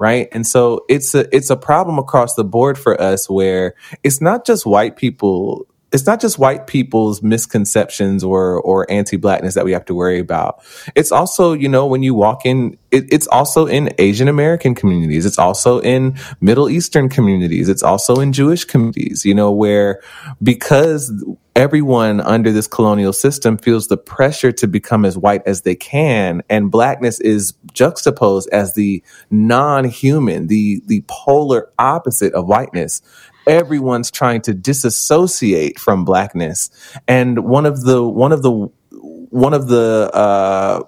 right? And so it's a it's a problem across the board for us, where it's not just white people, it's not just white people's misconceptions or or anti-Blackness that we have to worry about. It's also, you know, when you walk in, it, it's also in Asian American communities, it's also in Middle Eastern communities, it's also in Jewish communities, you know, where because everyone under this colonial system feels the pressure to become as white as they can, and Blackness is juxtaposed as the non-human, the the polar opposite of whiteness. Everyone's trying to disassociate from Blackness, and one of the one of the one of the uh,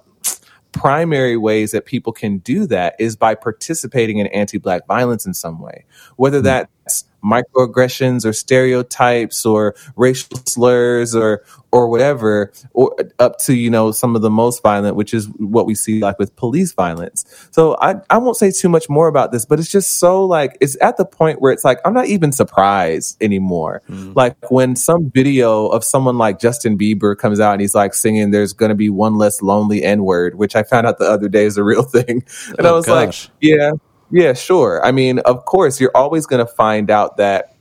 primary ways that people can do that is by participating in anti-Black violence in some way, whether that's microaggressions or stereotypes or racial slurs or or whatever, or up to, you know, some of the most violent, which is what we see like with police violence. So I, I won't say too much more about this, but it's just so like it's at the point where it's like I'm not even surprised anymore. Mm. Like when some video of someone like Justin Bieber comes out and he's like singing there's gonna be one less lonely N-word, which I found out the other day is a real thing. And oh, I was gosh. like, yeah. Yeah, sure. I mean, of course, you're always going to find out that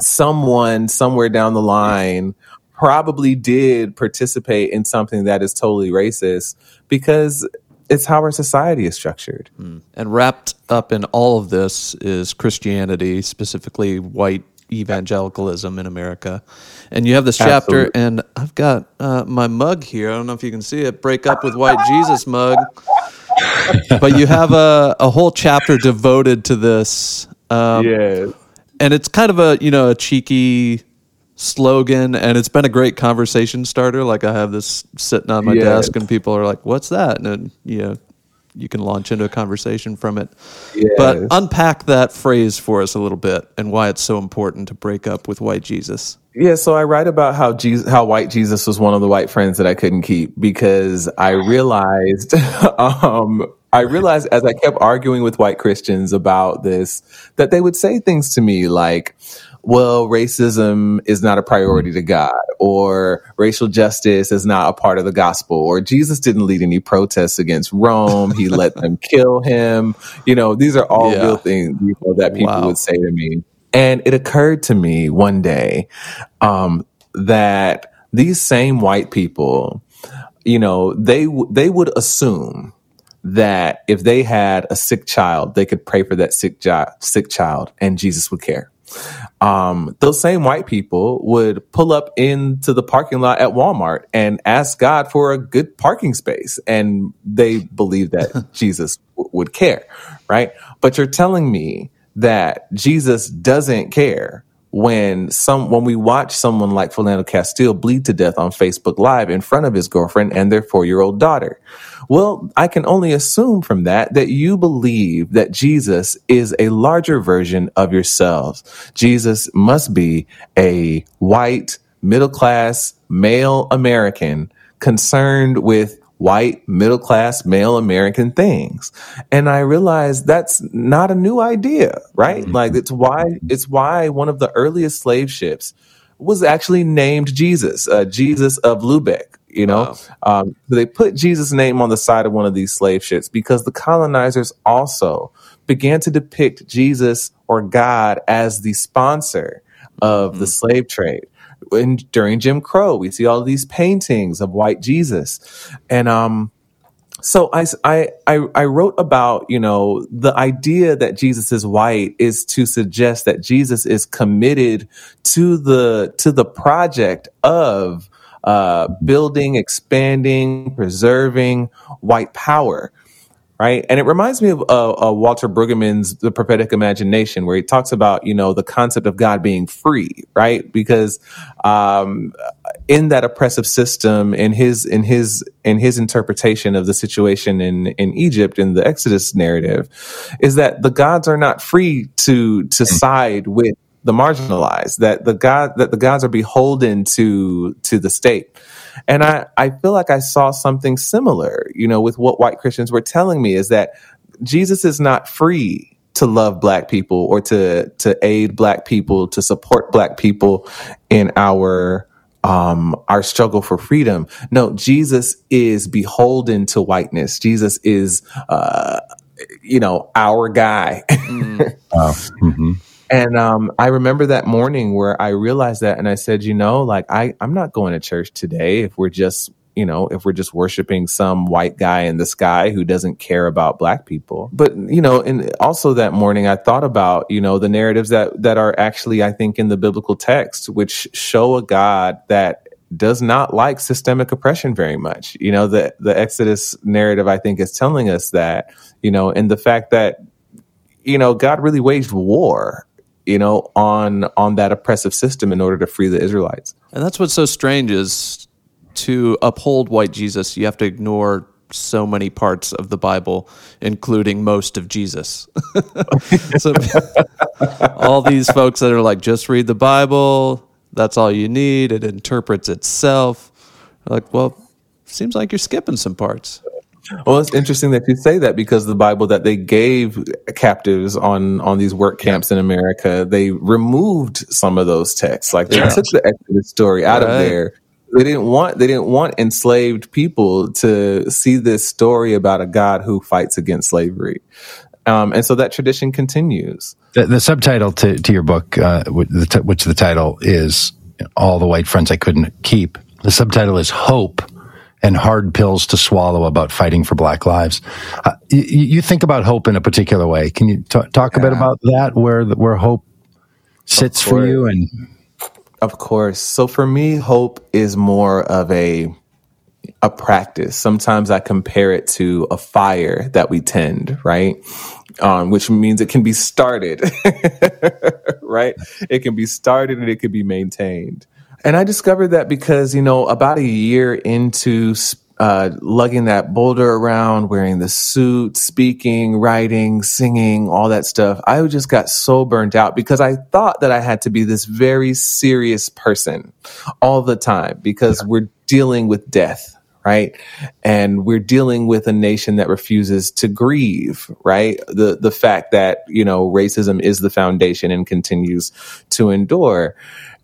someone somewhere down the line probably did participate in something that is totally racist because it's how our society is structured. Mm. And wrapped up in all of this is Christianity, specifically white evangelicalism in America. And you have this chapter, Absolutely. and I've got uh, my mug here. I don't know if you can see it. Break Up with White Jesus mug. But you have a, a whole chapter devoted to this. Um, yeah. And it's kind of a, you know, a cheeky slogan, and it's been a great conversation starter. Like I have this sitting on my yeah. desk and people are like, what's that? And then, you know, you can launch into a conversation from it. Yes. But unpack that phrase for us a little bit and why it's so important to break up with white Jesus. Yeah, so I write about how Jesus, how white Jesus was one of the white friends that I couldn't keep, because I realized, um, I realized as I kept arguing with white Christians about this, that they would say things to me like, well, racism is not a priority to God, or racial justice is not a part of the gospel, or Jesus didn't lead any protests against Rome. He let them kill him. You know, these are all yeah. real things, you know, that people wow. would say to me. And it occurred to me one day um, that these same white people, you know, they they would assume that if they had a sick child, they could pray for that sick, jo- sick child and Jesus would care. Um, those same white people would pull up into the parking lot at Walmart and ask God for a good parking space, and they believe that Jesus w- would care, right? But you're telling me that Jesus doesn't care when some when we watch someone like Philando Castile bleed to death on Facebook Live in front of his girlfriend and their four-year-old daughter. Well, I can only assume from that that you believe that Jesus is a larger version of yourselves. Jesus must be a white, middle-class, male American concerned with white, middle-class, male American things. And I realized that's not a new idea, right? Like, it's why it's why one of the earliest slave ships was actually named Jesus, uh, Jesus of Lubeck, you know? Wow. Um, they put Jesus' name on the side of one of these slave ships because the colonizers also began to depict Jesus or God as the sponsor of mm-hmm. the slave trade. And during Jim Crow, we see all these paintings of white Jesus. And um, so I, I, I wrote about, you know, the idea that Jesus is white is to suggest that Jesus is committed to the to the project of uh, building, expanding, preserving white power. Right. And it reminds me of uh, uh, Walter Brueggemann's The Prophetic Imagination, where he talks about, you know, the concept of God being free. Right. Because um, in that oppressive system, in his in his in his interpretation of the situation in, in Egypt, in the Exodus narrative, is that the gods are not free to to side with the marginalized, that the God that the gods are beholden to to the state. And I, I feel like I saw something similar, you know, with what white Christians were telling me, is that Jesus is not free to love black people or to to aid black people, to support black people in our um, our struggle for freedom. No, Jesus is beholden to whiteness. Jesus is, uh, you know, our guy. Mm. Wow. Mm-hmm. And um, I remember that morning where I realized that, and I said, you know, like, I, I'm not going to church today if we're just, you know, if we're just worshiping some white guy in the sky who doesn't care about black people. But, you know, and also that morning I thought about, you know, the narratives that, that are actually, I think, in the biblical text, which show a God that does not like systemic oppression very much. You know, the, the Exodus narrative, I think, is telling us that, you know, and the fact that, you know, God really waged war, you know, on on that oppressive system in order to free the Israelites. And that's what's so strange, is to uphold white Jesus, you have to ignore so many parts of the Bible, including most of Jesus. So, all these folks that are like, just read the Bible, that's all you need, it interprets itself. Like, well, seems like you're skipping some parts. Well, it's interesting that you say that, because the Bible that they gave captives on, on these work camps in America, they removed some of those texts. Like, they yeah. took the Exodus story out right. of there. They didn't want they didn't want enslaved people to see this story about a God who fights against slavery. Um, and so that tradition continues. The, the subtitle to, to your book, uh, which the title is "All the White Friends I Couldn't Keep." The subtitle is "Hope and Hard Pills to Swallow About Fighting for Black Lives." Uh, you, you think about hope in a particular way. Can you t- talk a yeah. bit about that, where where hope sits for you? And of course. So for me, hope is more of a a practice. Sometimes I compare it to a fire that we tend, right? Um, which means it can be started, right? It can be started and it can be maintained. And I discovered that because, you know, about a year into uh, lugging that boulder around, wearing the suit, speaking, writing, singing, all that stuff. I just got so burned out because I thought that I had to be this very serious person all the time because yeah. we're dealing with death, right? And we're dealing with a nation that refuses to grieve, right? The the fact that, you know, racism is the foundation and continues to endure.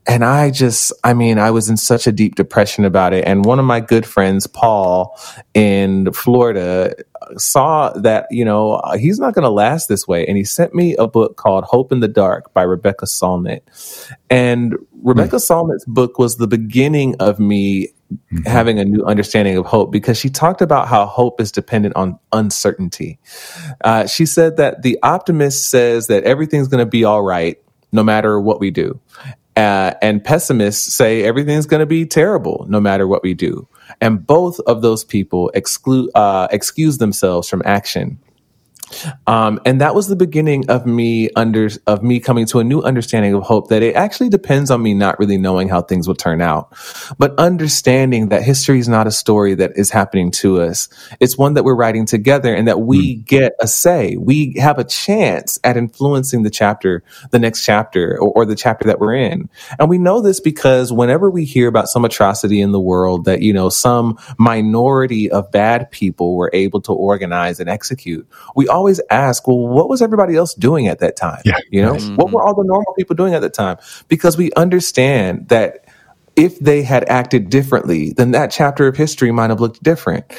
And I just, I mean, I was in such a deep depression about it. And one of my good friends, Paul, in Florida, saw that, you know, he's not going to last this way. And he sent me a book called Hope in the Dark by Rebecca Solnit. And Rebecca mm-hmm. Solnit's book was the beginning of me mm-hmm. having a new understanding of hope, because she talked about how hope is dependent on uncertainty. Uh, she said that the optimist says that everything's going to be all right, no matter what we do. Uh, and pessimists say everything's going to be terrible no matter what we do. And both of those people exclude, uh, excuse themselves from action. Um, and that was the beginning of me under of me coming to a new understanding of hope, that it actually depends on me not really knowing how things will turn out, but understanding that history is not a story that is happening to us. It's one that we're writing together, and that we get a say. We have a chance at influencing the chapter, the next chapter, or, or the chapter that we're in. And we know this because whenever we hear about some atrocity in the world that, you know, some minority of bad people were able to organize and execute, we always ask, well, what was everybody else doing at that time? Yeah. You know, mm-hmm. what were all the normal people doing at that time? Because we understand that if they had acted differently, then that chapter of history might have looked different.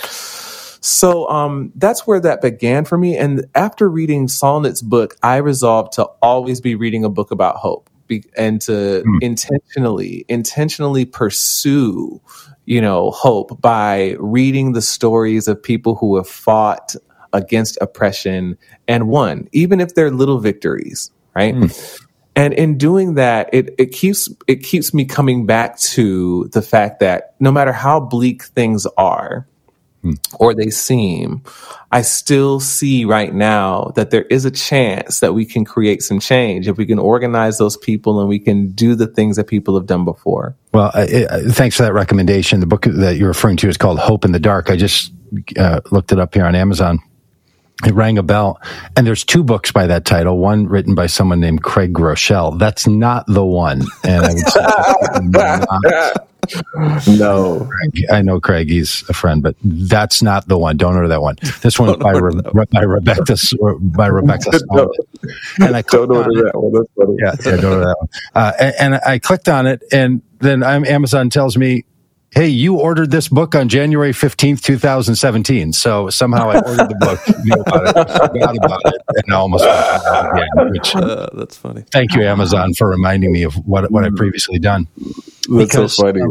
So um, that's where that began for me. And after reading Solnit's book, I resolved to always be reading a book about hope be- and to mm. intentionally, intentionally pursue, you know, hope by reading the stories of people who have fought against oppression and won, even if they're little victories, right? Mm. And in doing that, it it keeps it keeps me coming back to the fact that no matter how bleak things are, mm. or they seem, I still see right now that there is a chance that we can create some change if we can organize those people and we can do the things that people have done before. Well, I, I, thanks for that recommendation. The book that you're referring to is called Hope in the Dark. I just uh, looked it up here on Amazon. It rang a bell. And there's two books by that title, one written by someone named Craig Groeschel. That's not the one. And I would say, not. No. I know Craig, he's a friend, but that's not the one. Don't order that one. This one is by, Re- Re- by Rebecca. By Rebecca. No. And I don't order that one. That's funny. Yeah, yeah, don't order that one. Uh, and, and I clicked on it, and then I'm, Amazon tells me, hey, you ordered this book on January fifteenth, twenty seventeen. So somehow I ordered the book, knew about it, forgot about it, and almost got it again, which, uh, that's funny. Thank you, Amazon, for reminding me of what what I've previously done. That's because, so funny. I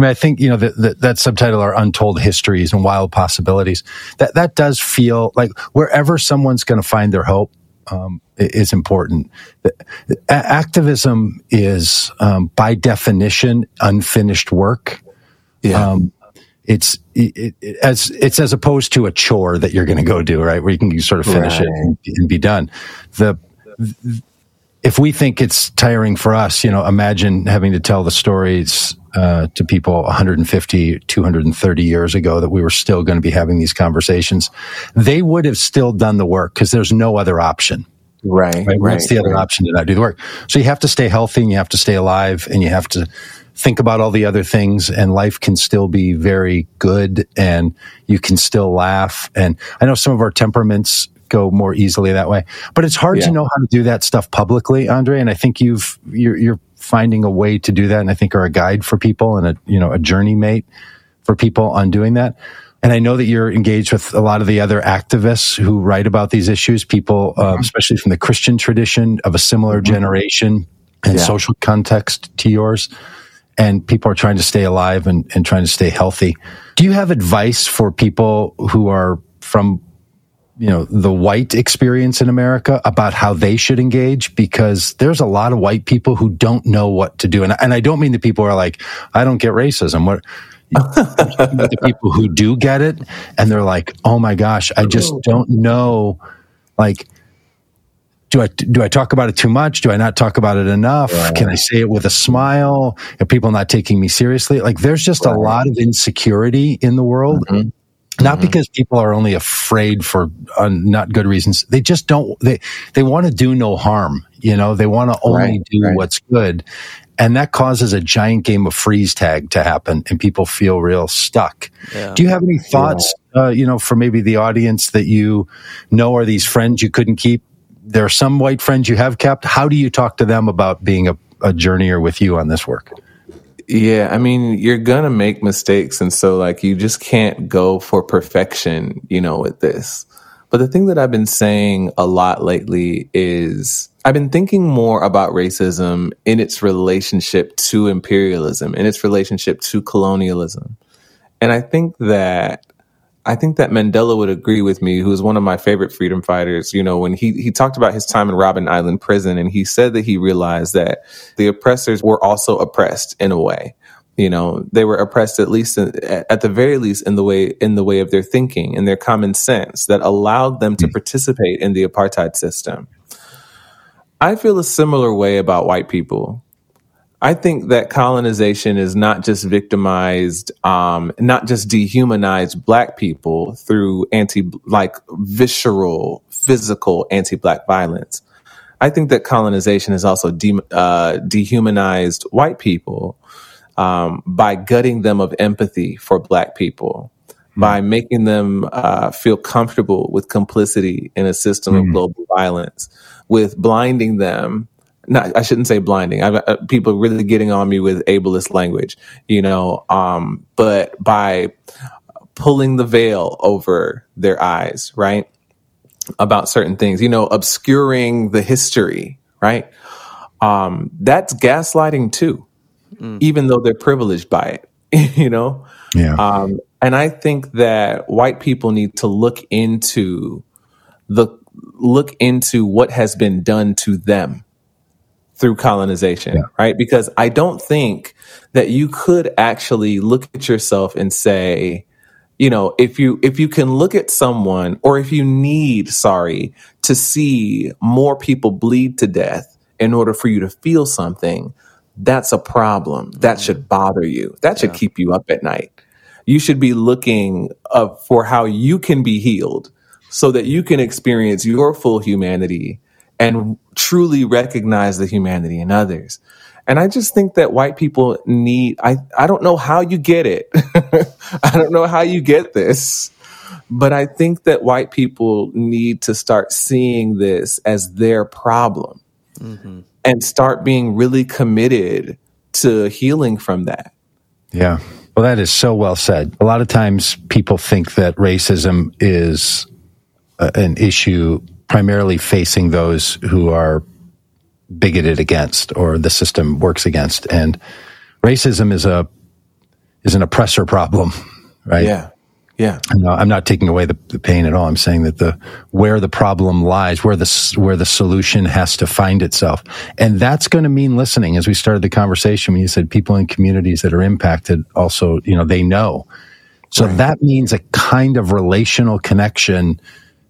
mean, I think, you know, the, the, that subtitle, Our Untold Histories and Wild Possibilities, that, that does feel like wherever someone's going to find their hope, Um, is important. Activism is, um, by definition, unfinished work. Yeah. Um, it's it, it, as it's as opposed to a chore that you're going to go do, right? Where you can sort of finish right. it and, and be done. The if we think it's tiring for us, you know, imagine having to tell the stories uh, to people one hundred fifty, two hundred thirty years ago that we were still going to be having these conversations. They would have still done the work because there's no other option. Right. Right. right What's the other right. option to not do the work? So you have to stay healthy and you have to stay alive and you have to think about all the other things, and life can still be very good and you can still laugh. And I know some of our temperaments go more easily that way, but it's hard yeah. to know how to do that stuff publicly, Andre. And I think you've, you're, you're finding a way to do that. And I think are a guide for people and a, you know, a journey mate for people on doing that. And I know that you're engaged with a lot of the other activists who write about these issues, people, uh, especially from the Christian tradition of a similar generation and yeah. social context to yours. And people are trying to stay alive and, and trying to stay healthy. Do you have advice for people who are from, you know, the white experience in America about how they should engage? Because there's a lot of white people who don't know what to do. And, and I don't mean the people who are like, I don't get racism. What, the people who do get it, and they're like, oh my gosh, I just don't know. Like, do I do I talk about it too much? Do I not talk about it enough? Right. Can I say it with a smile? Are people not taking me seriously? Like, there's just right. a lot of insecurity in the world. Mm-hmm. Not mm-hmm. because people are only afraid for uh, not good reasons. They just don't, they, they want to do no harm. You know, they want to only right, do right. what's good. And that causes a giant game of freeze tag to happen, and people feel real stuck. Yeah. Do you have any thoughts, yeah. uh, you know, for maybe the audience that you know are these friends you couldn't keep? There are some white friends you have kept. How do you talk to them about being a, a journeyer with you on this work? Yeah, I mean, you're going to make mistakes. And so, like, you just can't go for perfection, you know, with this. But the thing that I've been saying a lot lately is I've been thinking more about racism in its relationship to imperialism, in its relationship to colonialism. And I think that I think that Mandela would agree with me, who is one of my favorite freedom fighters, you know, when he, he talked about his time in Robben Island prison, and he said that he realized that the oppressors were also oppressed in a way. You know, they were oppressed at least in, at the very least in the way in the way of their thinking and their common sense that allowed them to participate in the apartheid system. I feel a similar way about white people. I think that colonization is not just victimized, um, not just dehumanized Black people through anti, like visceral, physical anti-Black violence. I think that colonization has also de- uh, dehumanized white people um, by gutting them of empathy for Black people, mm-hmm. by making them uh, feel comfortable with complicity in a system mm-hmm. of global violence, with blinding them. Not, I shouldn't say blinding. I've uh, people really getting on me with ableist language, you know, um, but by pulling the veil over their eyes, right, about certain things, you know, obscuring the history, right? Um, that's gaslighting too, mm. even though they're privileged by it, you know? Yeah. Um, and I think that white people need to look into the look into what has been done to them through colonization, yeah. right? Because I don't think that you could actually look at yourself and say, you know, if you if you can look at someone, or if you need, sorry, to see more people bleed to death in order for you to feel something, that's a problem. Mm-hmm. That should bother you. That should yeah. keep you up at night. You should be looking up for how you can be healed so that you can experience your full humanity and truly recognize the humanity in others. And I just think that white people need, I, I don't know how you get it. I don't know how you get this, but I think that white people need to start seeing this as their problem mm-hmm. and start being really committed to healing from that. Yeah. Well, that is so well said. A lot of times people think that racism is a, an issue primarily facing those who are bigoted against, or the system works against. And racism is a is an oppressor problem, right? Yeah, yeah. No, I'm not taking away the, the pain at all. I'm saying that the where the problem lies, where the where the solution has to find itself, and that's going to mean listening. As we started the conversation, when you said people in communities that are impacted also, you know, they know. So right. that means a kind of relational connection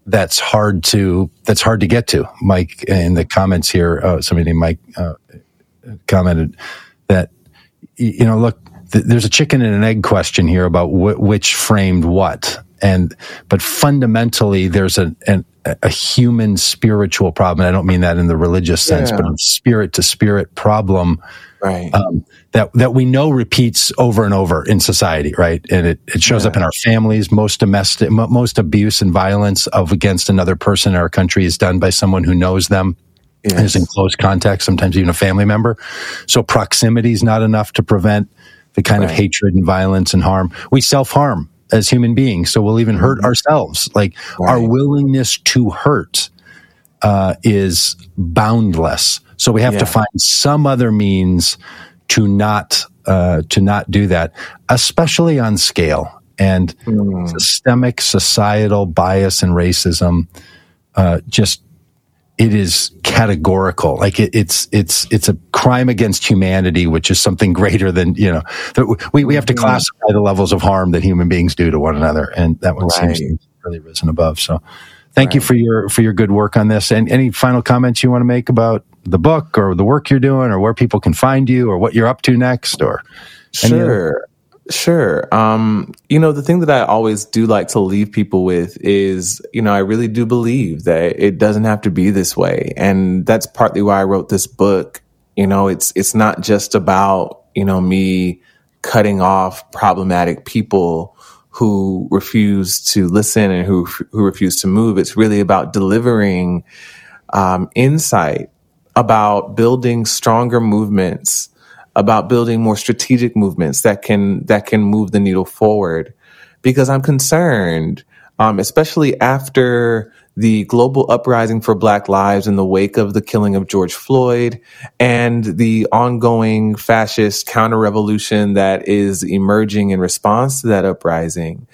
that's hard to, that's hard to get to. Mike, in the comments here, uh, somebody named Mike uh, commented that, you know, look, th- there's a chicken and an egg question here about wh- which framed what. And, but fundamentally there's a, an, a human spiritual problem. And I don't mean that in the religious sense, yeah. but a spirit to spirit problem. Right. Um, that, that we know repeats over and over in society, right? And it, it shows yeah. up in our families. Most domestic, most abuse and violence of against another person in our country is done by someone who knows them yes. and is in close contact, sometimes even a family member. So proximity is not enough to prevent the kind right. of hatred and violence and harm. We self-harm as human beings, so we'll even hurt mm-hmm. ourselves. Like right. our willingness to hurt uh, is boundless. So we have yeah. to find some other means to not uh, to not do that, especially on scale. And mm. systemic societal bias and racism, uh, just it is categorical. Like it, it's it's it's a crime against humanity, which is something greater than, you know. We we have to classify the levels of harm that human beings do to one another, and that one right. seems to have really risen above. So. Thank All you right. for your for your good work on this. And any final comments you want to make about the book or the work you're doing or where people can find you or what you're up to next? Or Sure. Sure. Um, you know, the thing that I always do like to leave people with is, you know, I really do believe that it doesn't have to be this way. And that's partly why I wrote this book. You know, it's it's not just about, you know, me cutting off problematic people who refuse to listen and who who refuse to move. It's really about delivering um, insight, about building stronger movements, about building more strategic movements that can that can move the needle forward. Because I'm concerned, um, especially after the global uprising for Black lives in the wake of the killing of George Floyd and the ongoing fascist counter-revolution that is emerging in response to that uprising,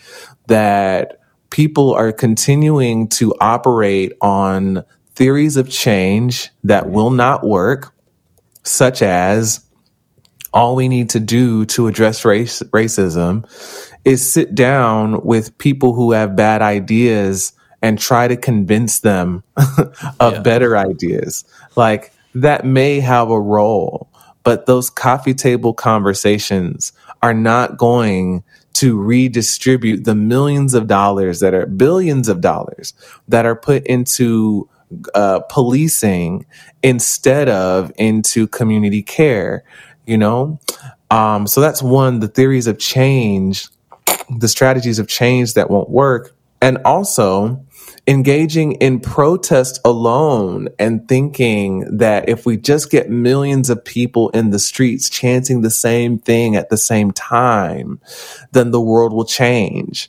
that people are continuing to operate on theories of change that will not work, such as all we need to do to address race, racism is sit down with people who have bad ideas and try to convince them of yeah. better ideas. Like, that may have a role, but those coffee table conversations are not going to redistribute the millions of dollars that are billions of dollars that are put into uh, policing instead of into community care. You know, um, so that's one, the theories of change, the strategies of change that won't work. And also engaging in protest alone and thinking that if we just get millions of people in the streets chanting the same thing at the same time, then the world will change.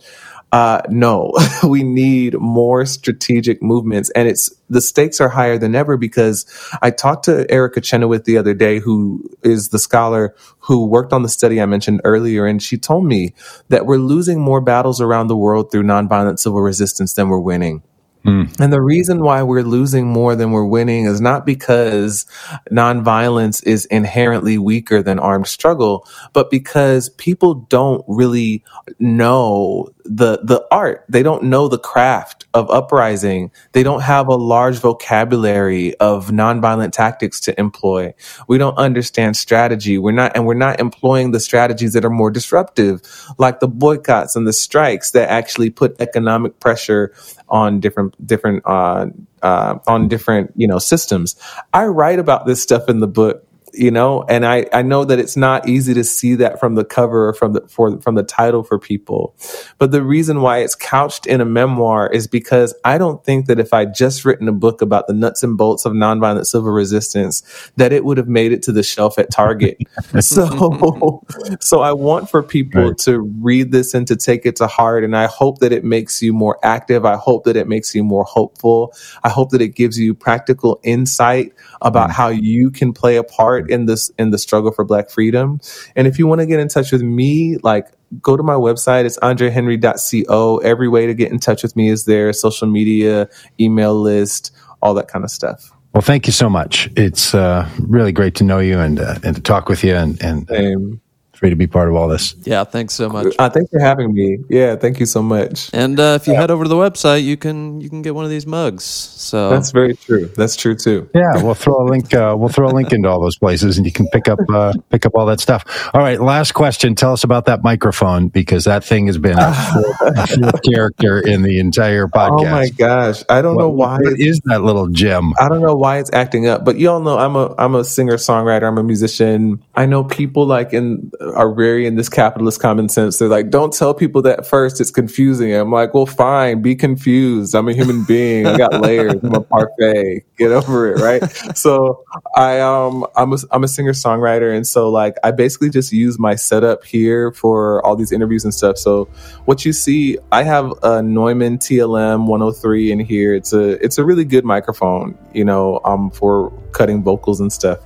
Uh, no, we need more strategic movements, and it's the stakes are higher than ever, because I talked to Erica Chenoweth the other day, who is the scholar who worked on the study I mentioned earlier, and she told me that we're losing more battles around the world through nonviolent civil resistance than we're winning. Mm. And the reason why we're losing more than we're winning is not because nonviolence is inherently weaker than armed struggle, but because people don't really know the the art. They don't know the craft of uprising. They don't have a large vocabulary of nonviolent tactics to employ. We don't understand strategy. We're not, and we're not employing the strategies that are more disruptive, like the boycotts and the strikes that actually put economic pressure on different, different, uh, uh, on different, you know, systems. I write about this stuff in the book, you know, and I, I know that it's not easy to see that from the cover or from the, for, from the title for people. But the reason why it's couched in a memoir is because I don't think that if I'd just written a book about the nuts and bolts of nonviolent civil resistance, that it would have made it to the shelf at Target. so, so I want for people right. to read this and to take it to heart. And I hope that it makes you more active. I hope that it makes you more hopeful. I hope that it gives you practical insight about mm. how you can play a part in this, in the struggle for Black freedom. And if you want to get in touch with me, like, go to my website. It's andre henry dot co. Every way to get in touch with me is there: social media, email list, all that kind of stuff. Well, thank you so much. It's uh, really great to know you and uh, and to talk with you, and and Same. Free to be part of all this. Yeah, thanks so much. Uh, thanks for having me. Yeah, thank you so much. And uh, if you yeah. head over to the website, you can you can get one of these mugs. So that's very true. That's true too. Yeah, we'll throw a link. Uh, we'll throw a link into all those places, and you can pick up uh, pick up all that stuff. All right, last question. Tell us about that microphone, because that thing has been a full character in the entire podcast. Oh my gosh, I don't what, know why. What is that little gem? I don't know why it's acting up. But you all know I'm a I'm a singer songwriter. I'm a musician. I know people like in. are wary in this capitalist common sense. They're like, don't tell people that first, it's confusing. I'm like, well, fine, be confused. I'm a human being. I got layers. I'm a parfait. Get over it, right? So I um I'm a, I'm a singer songwriter, and so like I basically just use my setup here for all these interviews and stuff. So what you see, I have a Neumann T L M one oh three in here. It's a it's a really good microphone, you know, um for cutting vocals and stuff.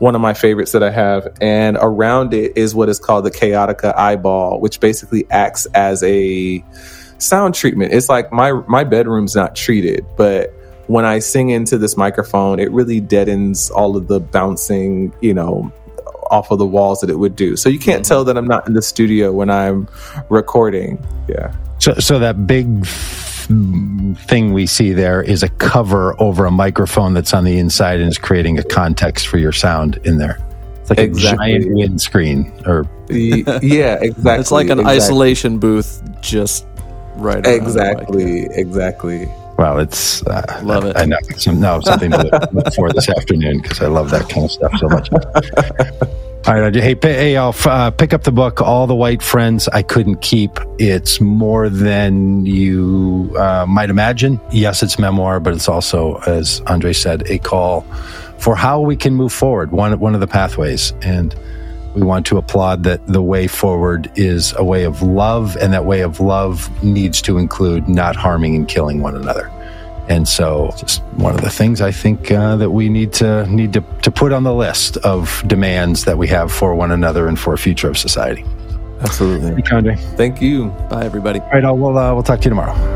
One of my favorites that I have, and around it is what is called the Chaotica eyeball, which basically acts as a sound treatment. It's like my my bedroom's not treated, but when I sing into this microphone, it really deadens all of the bouncing, you know, off of the walls that it would do. So you can't tell that I'm not in the studio when I'm recording. Yeah. So, so that big main thing we see there is a cover over a microphone that's on the inside and is creating a context for your sound in there. It's like exactly. a giant windscreen. Or... yeah, exactly. It's like an exactly. isolation booth just right around Exactly, like exactly. Well, it's... Uh, love it. I, I know some, no, something to look for this afternoon because I love that kind of stuff so much. All right, hey, hey Alf, uh, pick up the book, All the White Friends I Couldn't Keep. It's more than you uh, might imagine. Yes, it's memoir, but it's also, as Andre said, a call for how we can move forward, one, one of the pathways. And we want to applaud that the way forward is a way of love, and that way of love needs to include not harming and killing one another. And so just one of the things I think uh, that we need to need to, to put on the list of demands that we have for one another and for a future of society. Absolutely. Thank you, Andre. Thank you. Bye, everybody. All right, I'll, we'll, uh, we'll talk to you tomorrow.